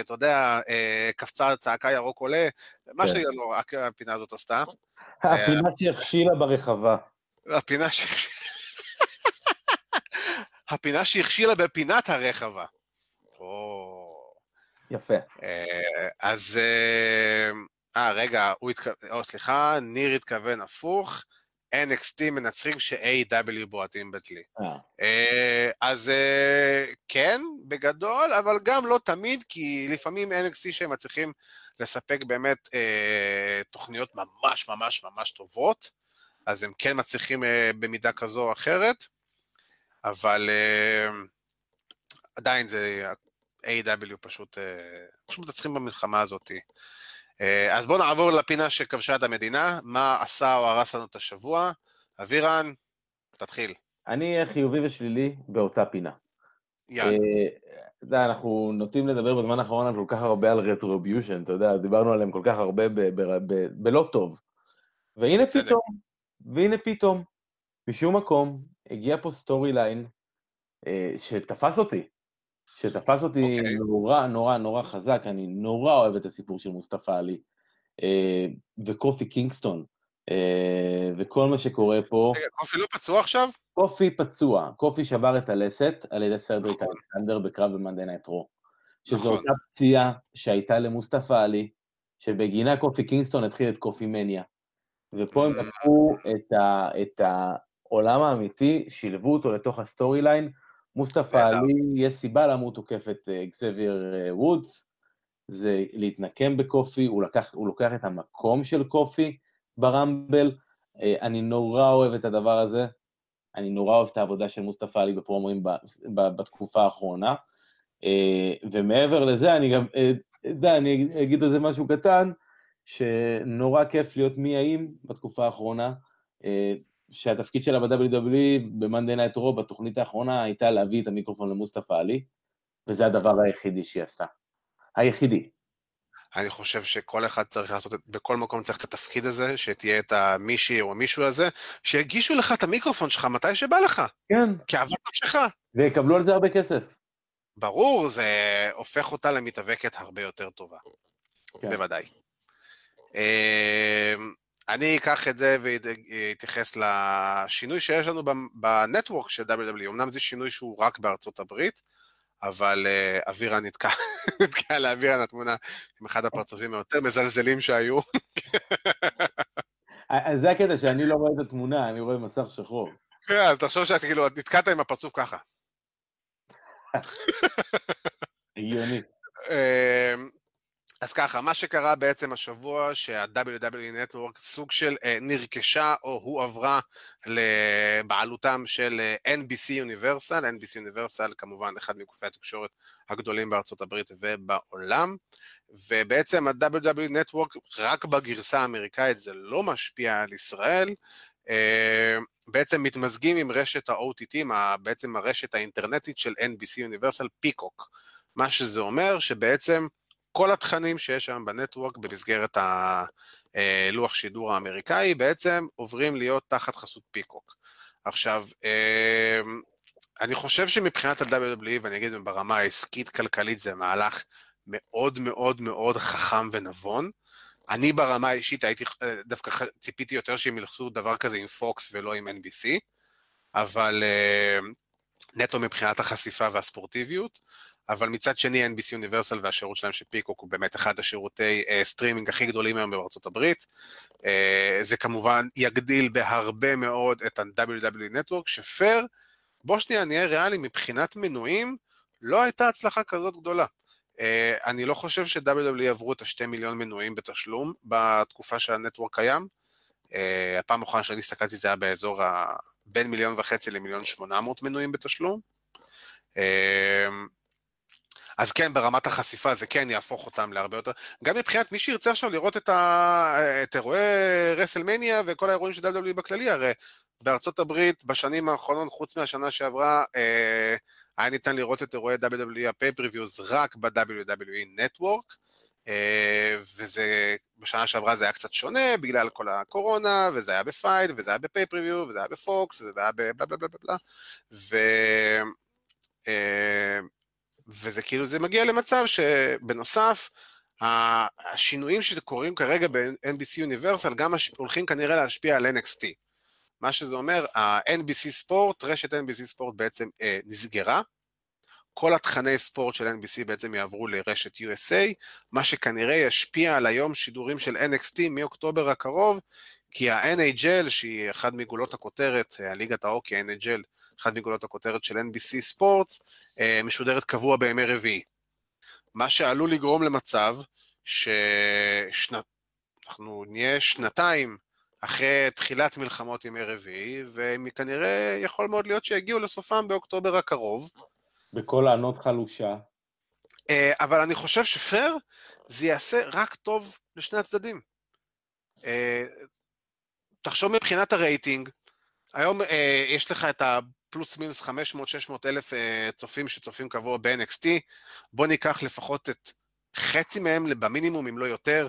אתה יודע, קפצה, צעקה, ירוק עולה, מה שהיא לא, הפינה הזאת עשתה. הפינה שהכשילה ברחבה. הפינה שהכשילה... הפינה שהכשילה בפינת הרחבה. או... יפה. אז... אה, רגע, הוא התכוון, או סליחה, ניר התכוון הפוך, אן אקס טי מנצחים ש-איי דאבליו בועטים בדלי. אז כן, בגדול, אבל גם לא תמיד, כי לפעמים אן אקס טי שהם מצליחים לספק באמת תוכניות ממש ממש ממש טובות, אז הם כן מצליחים במידה כזו או אחרת, אבל עדיין זה, איי דאבליו פשוט, פשוט מצליחים במלחמה הזאת. אז בואו נעבור לפינה שכבשה את המדינה, מה עשה או הרס לנו את השבוע. אבירן, תתחיל. אני חיובי ושלילי באותה פינה. יאללה. אנחנו נוטים לדבר בזמן האחרון על כל כך הרבה על רטרוביושן, אתה יודע, דיברנו עליהם כל כך הרבה בלא טוב. והנה פתאום, והנה פתאום, משום מקום, הגיע פה סטורי ליין שתפס אותי, שתפס אותי okay. נורא נורא נורא חזק, אני נורא אוהב את הסיפור של מוסטפא עלי, וקופי קינגסטון, וכל מה שקורה פה. רגע, קופי לא פצוע עכשיו? קופי פצוע, קופי שבר את הלסת על ידי סרדריק נכון. אלכסנדר בקרב במאנדיי נייט רו, שזו נכון. אותה פציעה שהייתה למוסטפא עלי, שבגינה קופי קינגסטון התחיל את קופי מניה, ופה הם פתחו את, ה, את העולם האמיתי, שילבו אותו לתוך הסטורי ליין, מוסטפא עלי, יש סיבה למה הוא תוקף את אקסביר וודס, זה להתנקם בקופי, הוא לקח, הוא לוקח את המקום של קופי ברמבל, אני נורא אוהב את הדבר הזה, אני נורא אוהב את העבודה של מוסטפא עלי בפרומואים בתקופה האחרונה, ומעבר לזה אני גם, די, אני אגיד על זה משהו קטן, שנורא כיף להיות מי האם בתקופה האחרונה, שהתפקיד שלה ב-דאבליו דאבליו אי במאנדיי נייט רו, בתוכנית האחרונה, הייתה להביא את המיקרופון למוסטפא עלי, וזה הדבר היחידי שהיא עשתה. היחידי. אני חושב שכל אחד צריך לעשות, בכל מקום צריך את התפקיד הזה, שתהיה את המישהי או המישהו הזה, שיגישו לך את המיקרופון שלך מתי שבא לך. כן. כאוות נפשך. ויקבלו על זה הרבה כסף. ברור, זה הופך אותה למתאבקת הרבה יותר טובה. כן. בוודאי. אני אקח את זה ואתייחס לשינוי שיש לנו בנטוורק של דאבליו דאבליו אי, אמנם זה שינוי שהוא רק בארצות הברית, אבל אווירה נתקע, נתקע לאווירה התמונה עם אחד הפרצופים היותר מזלזלים שהיו. זה הקטע שאני לא רואה את התמונה, אני רואה מסך שחור. כן, אז תחשוב שאת כאילו, את נתקעת עם הפרצוף ככה. עיוני. אז ככה, מה שקרה בעצם השבוע, שה-דאבליו דאבליו אי Network סוג של אה, נרכשה או הועברה לבעלותם של אה, אן בי סי יוניברסל, אן בי סי יוניברסל כמובן אחד מגופי התקשורת הגדולים בארצות הברית ובעולם, ובעצם ה-דאבליו דאבליו אי נטוורק רק בגרסה האמריקאית, זה לא משפיע על ישראל, אה, בעצם מתמזגים עם רשת ה-או טי טי, בעצם הרשת האינטרנטית של אן בי סי יוניברסל פיקוק, מה שזה אומר שבעצם, כל התכנים שיש שם בנטוורק, במסגרת הלוח שידור האמריקאי, בעצם עוברים להיות תחת חסות פיקוק. עכשיו, אני חושב שמבחינת ה-דאבליו דאבליו אי, ואני אגיד ברמה העסקית-כלכלית, זה מהלך מאוד מאוד מאוד חכם ונבון. אני ברמה האישית הייתי, דווקא ציפיתי יותר שהם ילחסו דבר כזה עם פוקס ולא עם אן בי סי, אבל נטו מבחינת החשיפה והספורטיביות, אבל מצד שני, אן בי סי יוניברסל והשירות שלהם של פיקוק, הוא באמת אחד השירותי uh, סטרימינג הכי גדולים היום בארצות הברית, uh, זה כמובן יגדיל בהרבה מאוד את ה-דאבליו דאבליו אי נטוורק, שפר, בוא שנייה נהיה ריאלי, מבחינת מנויים, לא הייתה הצלחה כזאת גדולה. Uh, אני לא חושב ש-דאבליו דאבליו אי עברו את השתי מיליון מנויים בתשלום, בתקופה שהנטוורק קיים, uh, הפעם אחרונה שאני הסתכלתי, זה היה באזור ה- בין מיליון וחצי למיליון שמונה מאות מנויים בתשלום, uh, אז כן, ברמת החשיפה זה כן יהפוך אותם להרבה יותר, גם מבחינת מי שירצה עכשיו לראות את, ה... את אירועי רסלמניה וכל האירועים של דאבליו דאבליו אי בכללי, הרי בארצות הברית בשנים האחרונות, חוץ מהשנה שעברה, אה, היה ניתן לראות את אירועי דאבליו דאבליו אי הפייפריוויוז רק ב-דאבליו דאבליו אי נטוורק, אה, וזה, בשנה שעברה זה היה קצת שונה, בגלל כל הקורונה, וזה היה בפייט, וזה היה בפייפריוויו, וזה היה בפוקס, וזה היה בבלה בלה בלה בלה, ו... אה, וזה כאילו, זה מגיע למצב שבנוסף, השינויים שקורים כרגע ב-אן בי סי יוניברסל, גם הולכים כנראה להשפיע על אן אקס טי. מה שזה אומר, ה-אן בי סי ספורט, רשת אן בי סי ספורט בעצם אה, נסגרה, כל התכני ספורט של אן בי סי בעצם יעברו לרשת יו אס איי, מה שכנראה ישפיע על היום שידורים של אן אקס טי מאוקטובר הקרוב, כי ה-אן אייץ' אל, שהיא אחד מגולות הכותרת, הליגת האוקי, ה-אן אייץ' אל, אחד מגולות הכותרת של אן בי סי ספורט, משודרת קבוע בימי רביעי. מה שעלול לגרום למצב, שאנחנו נהיה שנתיים אחרי תחילת מלחמות ימי רביעי, וכנראה יכול מאוד להיות שיגיעו לסופם באוקטובר הקרוב. בכל הענות חלושה. אבל אני חושב שפר, זה יעשה רק טוב לשני הצדדים. תחשוב מבחינת הרייטינג, היום יש לך את ה... פלוס מינוס חמש מאות עד שש מאות אלף צופים שצופים קבוע ב-אן אקס טי, בוא ניקח לפחות את חצי מהם, במינימום אם לא יותר,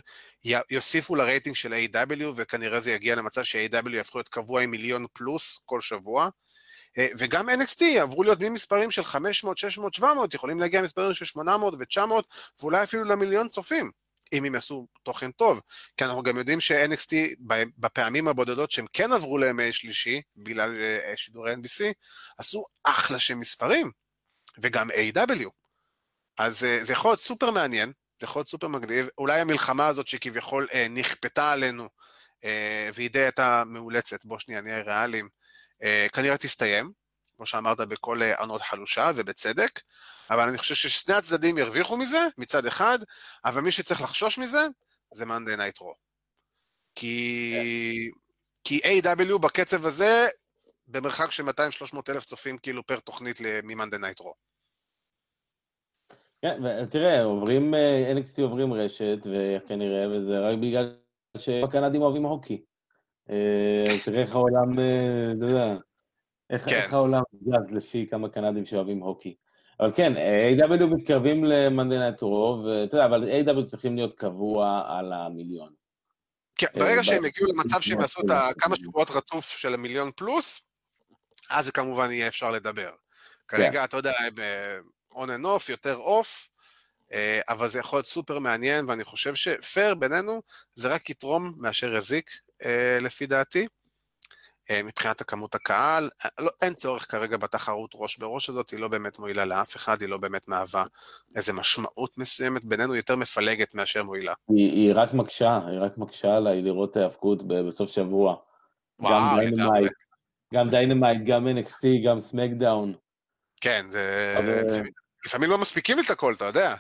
יוסיפו לרייטינג של איי דאבליו, וכנראה זה יגיע למצב ש-איי דאבליו יהפכו להיות קבוע עם מיליון פלוס כל שבוע, וגם אן אקס טי עברו להיות ממספרים של חמש מאות, שש מאות, שבע מאות, יכולים להגיע מספרים של שמונה מאות ו-תשע מאות, ואולי אפילו למיליון צופים, אם הם יעשו תוכן טוב, כי אנחנו גם יודעים ש-אן אקס טי בפעמים הבודדות שהם כן עברו לימי שלישי, בגלל שידורי אן בי סי, עשו אחלה של מספרים, וגם איי דאבליו, אז זה יכול להיות סופר מעניין, זה יכול להיות סופר מגניב, אולי המלחמה הזאת שכביכול נכפתה עלינו, והיא די הייתה מאולצת, בוא שנייה נהיה ריאליים, כנראה תסתיים, כמו שאמרת בכל ענות חלושה ובצדק, אבל אני חושב ששני הצדדים ירוויחו מזה, מצד אחד, אבל מי שצריך לחשוש מזה, זה Monday Night Raw. כי, כי איי דאבליו בקצב הזה, במרחק של מאתיים שלוש מאות אלף צופים כאילו פר תוכנית מ-Monday Night Raw. כן, ותראה, עוברים, אן אקס טי עוברים רשת, וכנראה, וזה רק בגלל שהקנדים אוהבים הוקי. תראה איך העולם, אתה יודע, איך העולם גז לפי כמה קנדים שאוהבים הוקי. אבל כן, איי דאבליו מתקרבים ל-Monday Night Raw, אתה יודע, אבל איי דאבליו צריכים להיות קבוע על המיליון. כן, ברגע שהם הגיעו למצב שהם עשו כמה שבועות רצוף של המיליון פלוס, אז זה כמובן יהיה אפשר לדבר. כרגע, אתה יודע, on and off, יותר off, אבל זה יכול להיות סופר מעניין, ואני חושב שפייר בינינו, זה רק יתרום מאשר יזיק, לפי דעתי, מבחינת הכמות הקהל, לא, אין צורך כרגע בתחרות ראש בראש הזאת, היא לא באמת מועילה לאף אחד, היא לא באמת מהווה איזו משמעות מסוימת, בינינו יותר מפלגת מאשר מועילה. היא, היא רק מקשה, היא רק מקשה עליי לראות ההפקות בסוף שבוע. וואו, גם דיינמייט, גם דיינמייט, גם אן אקס טי, גם סמקדאון. כן, זה... אבל... לפעמים לא מספיקים את הכל, אתה יודע.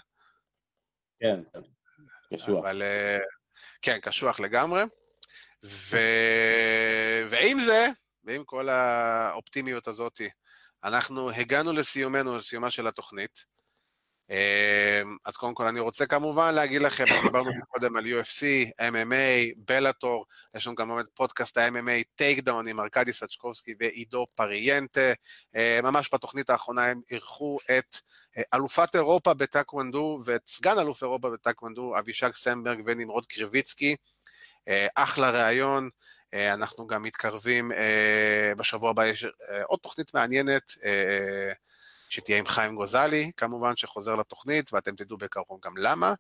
כן, קשוח. אבל... כן, קשוח לגמרי. ו... ועם זה, ועם כל האופטימיות הזאת, אנחנו הגענו לסיומנו, לסיומה של התוכנית. אז קודם כל אני רוצה כמובן להגיד לכם, דיברנו קודם על יו אף סי, אם אם איי, בלאטור, יש לנו גם פודקאסט ה-אם אם איי טייקדאון עם ארקדי סצ'קובסקי ועידו פריאנטה, ממש בתוכנית האחרונה הם אירחו את אלופת אירופה בטקוונדו ואת סגן אלוף אירופה בטקוונדו, אבישג סמברג ונמרוד קריביצקי, אחלה רעיון, אנחנו גם מתקרבים, בשבוע הבא יש עוד תוכנית מעניינת, שתהיה עם חיים גוזלי, כמובן שחוזר לתוכנית, ואתם תדעו בקרוב גם למה,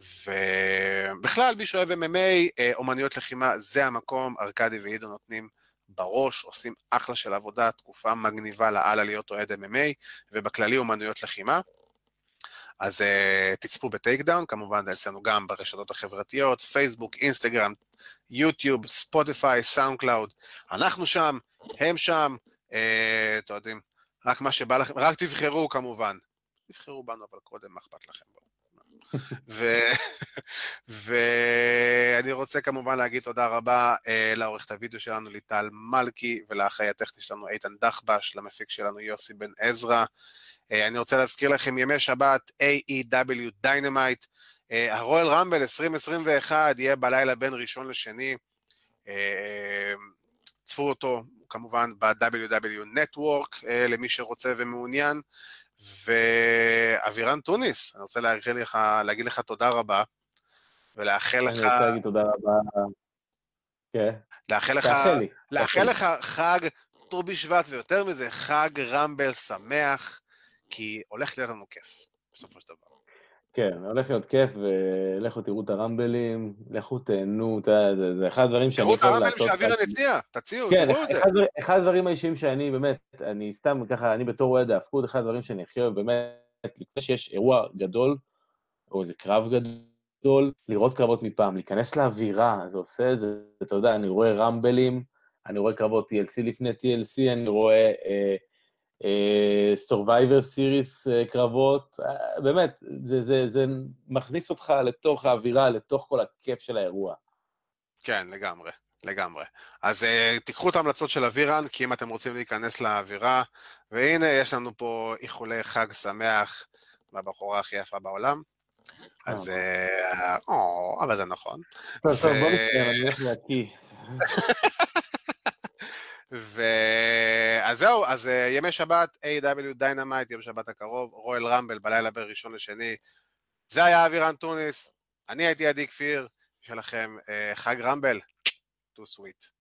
ובכלל, מי שאוהב אם אם איי, אומנויות לחימה, זה המקום, ארקדי ועידו נותנים בראש, עושים אחלה של עבודה, תקופה מגניבה לעלה להיות אוהד אם אם איי, ובכללי אומנויות לחימה, אז תצפו בטייק דאון, כמובן זה אצלנו גם ברשתות החברתיות, פייסבוק, אינסטגרם, יוטיוב, ספוטיפיי, סאונד קלאוד, אנחנו שם, הם שם, אתם יודעים, רק מה שבא לכם, רק תבחרו כמובן, תבחרו בנו אבל קודם מה אכפת לכם בו, ואני רוצה כמובן להגיד תודה רבה לעורכת הוידאו שלנו ליטל מלכי, ולאחראי הטכני שלנו איתן דחבש, למפיק שלנו יוסי בן עזרא, אני רוצה להזכיר לכם ימי שבת, איי אי דאבליו Dynamite, הרויאל רמבל עשרים עשרים ואחת יהיה בלילה בין ראשון לשני, צפו אותו, כמובן ב-דאבליו דאבליו Network, למי שרוצה ומעוניין, ואווירן טוניס, אני רוצה להגיד לך, להגיד לך תודה רבה, ולאחל לך... אני רוצה להגיד תודה רבה, כן. לאחל לך, לאחל לך חג ט"ו בשבט, ויותר מזה, חג רמבל שמח, כי הולך להיות לנו כיף, בסופו של דבר. כן, הולך להיות כיף, ולכו תראו את הרמבלים, לכו תהנו, זה אחד הדברים שאני חייב לעשות. תראו את הרמבלים שאווירן הציע, תציעו, תראו את זה. אחד הדברים האישיים שאני באמת, אני סתם ככה, אני בתור אוהד ההפקות, אחד הדברים שאני הכי אוהב באמת, לפני שיש אירוע גדול, או איזה קרב גדול, לראות קרבות מפעם, להיכנס לאווירה, זה עושה את זה, אתה יודע, אני רואה רמבלים, אני רואה קרבות טי אל סי לפני טי אל סי, אני רואה... סורווייבר סיריס קרבות, באמת, זה, זה, זה מכניס אותך לתוך האווירה, לתוך כל הכיף של האירוע. כן, לגמרי, לגמרי. אז תיקחו את ההמלצות של אווירן, כי אם אתם רוצים להיכנס לאווירה, והנה יש לנו פה איחולי חג שמח, מהבחורה הכי יפה בעולם, אז, או, אבל זה נכון. טוב, טוב, בוא נתקרב, אני הולך להקיא. ו... אז זהו, אז ימי שבת, איי דאבליו Dynamite, יום שבת הקרוב, רויאל רמבל, בלילה בין ראשון לשני, זה היה אווירן טוניס, אני הייתי עדי כפיר, שלכם חג רמבל, too sweet.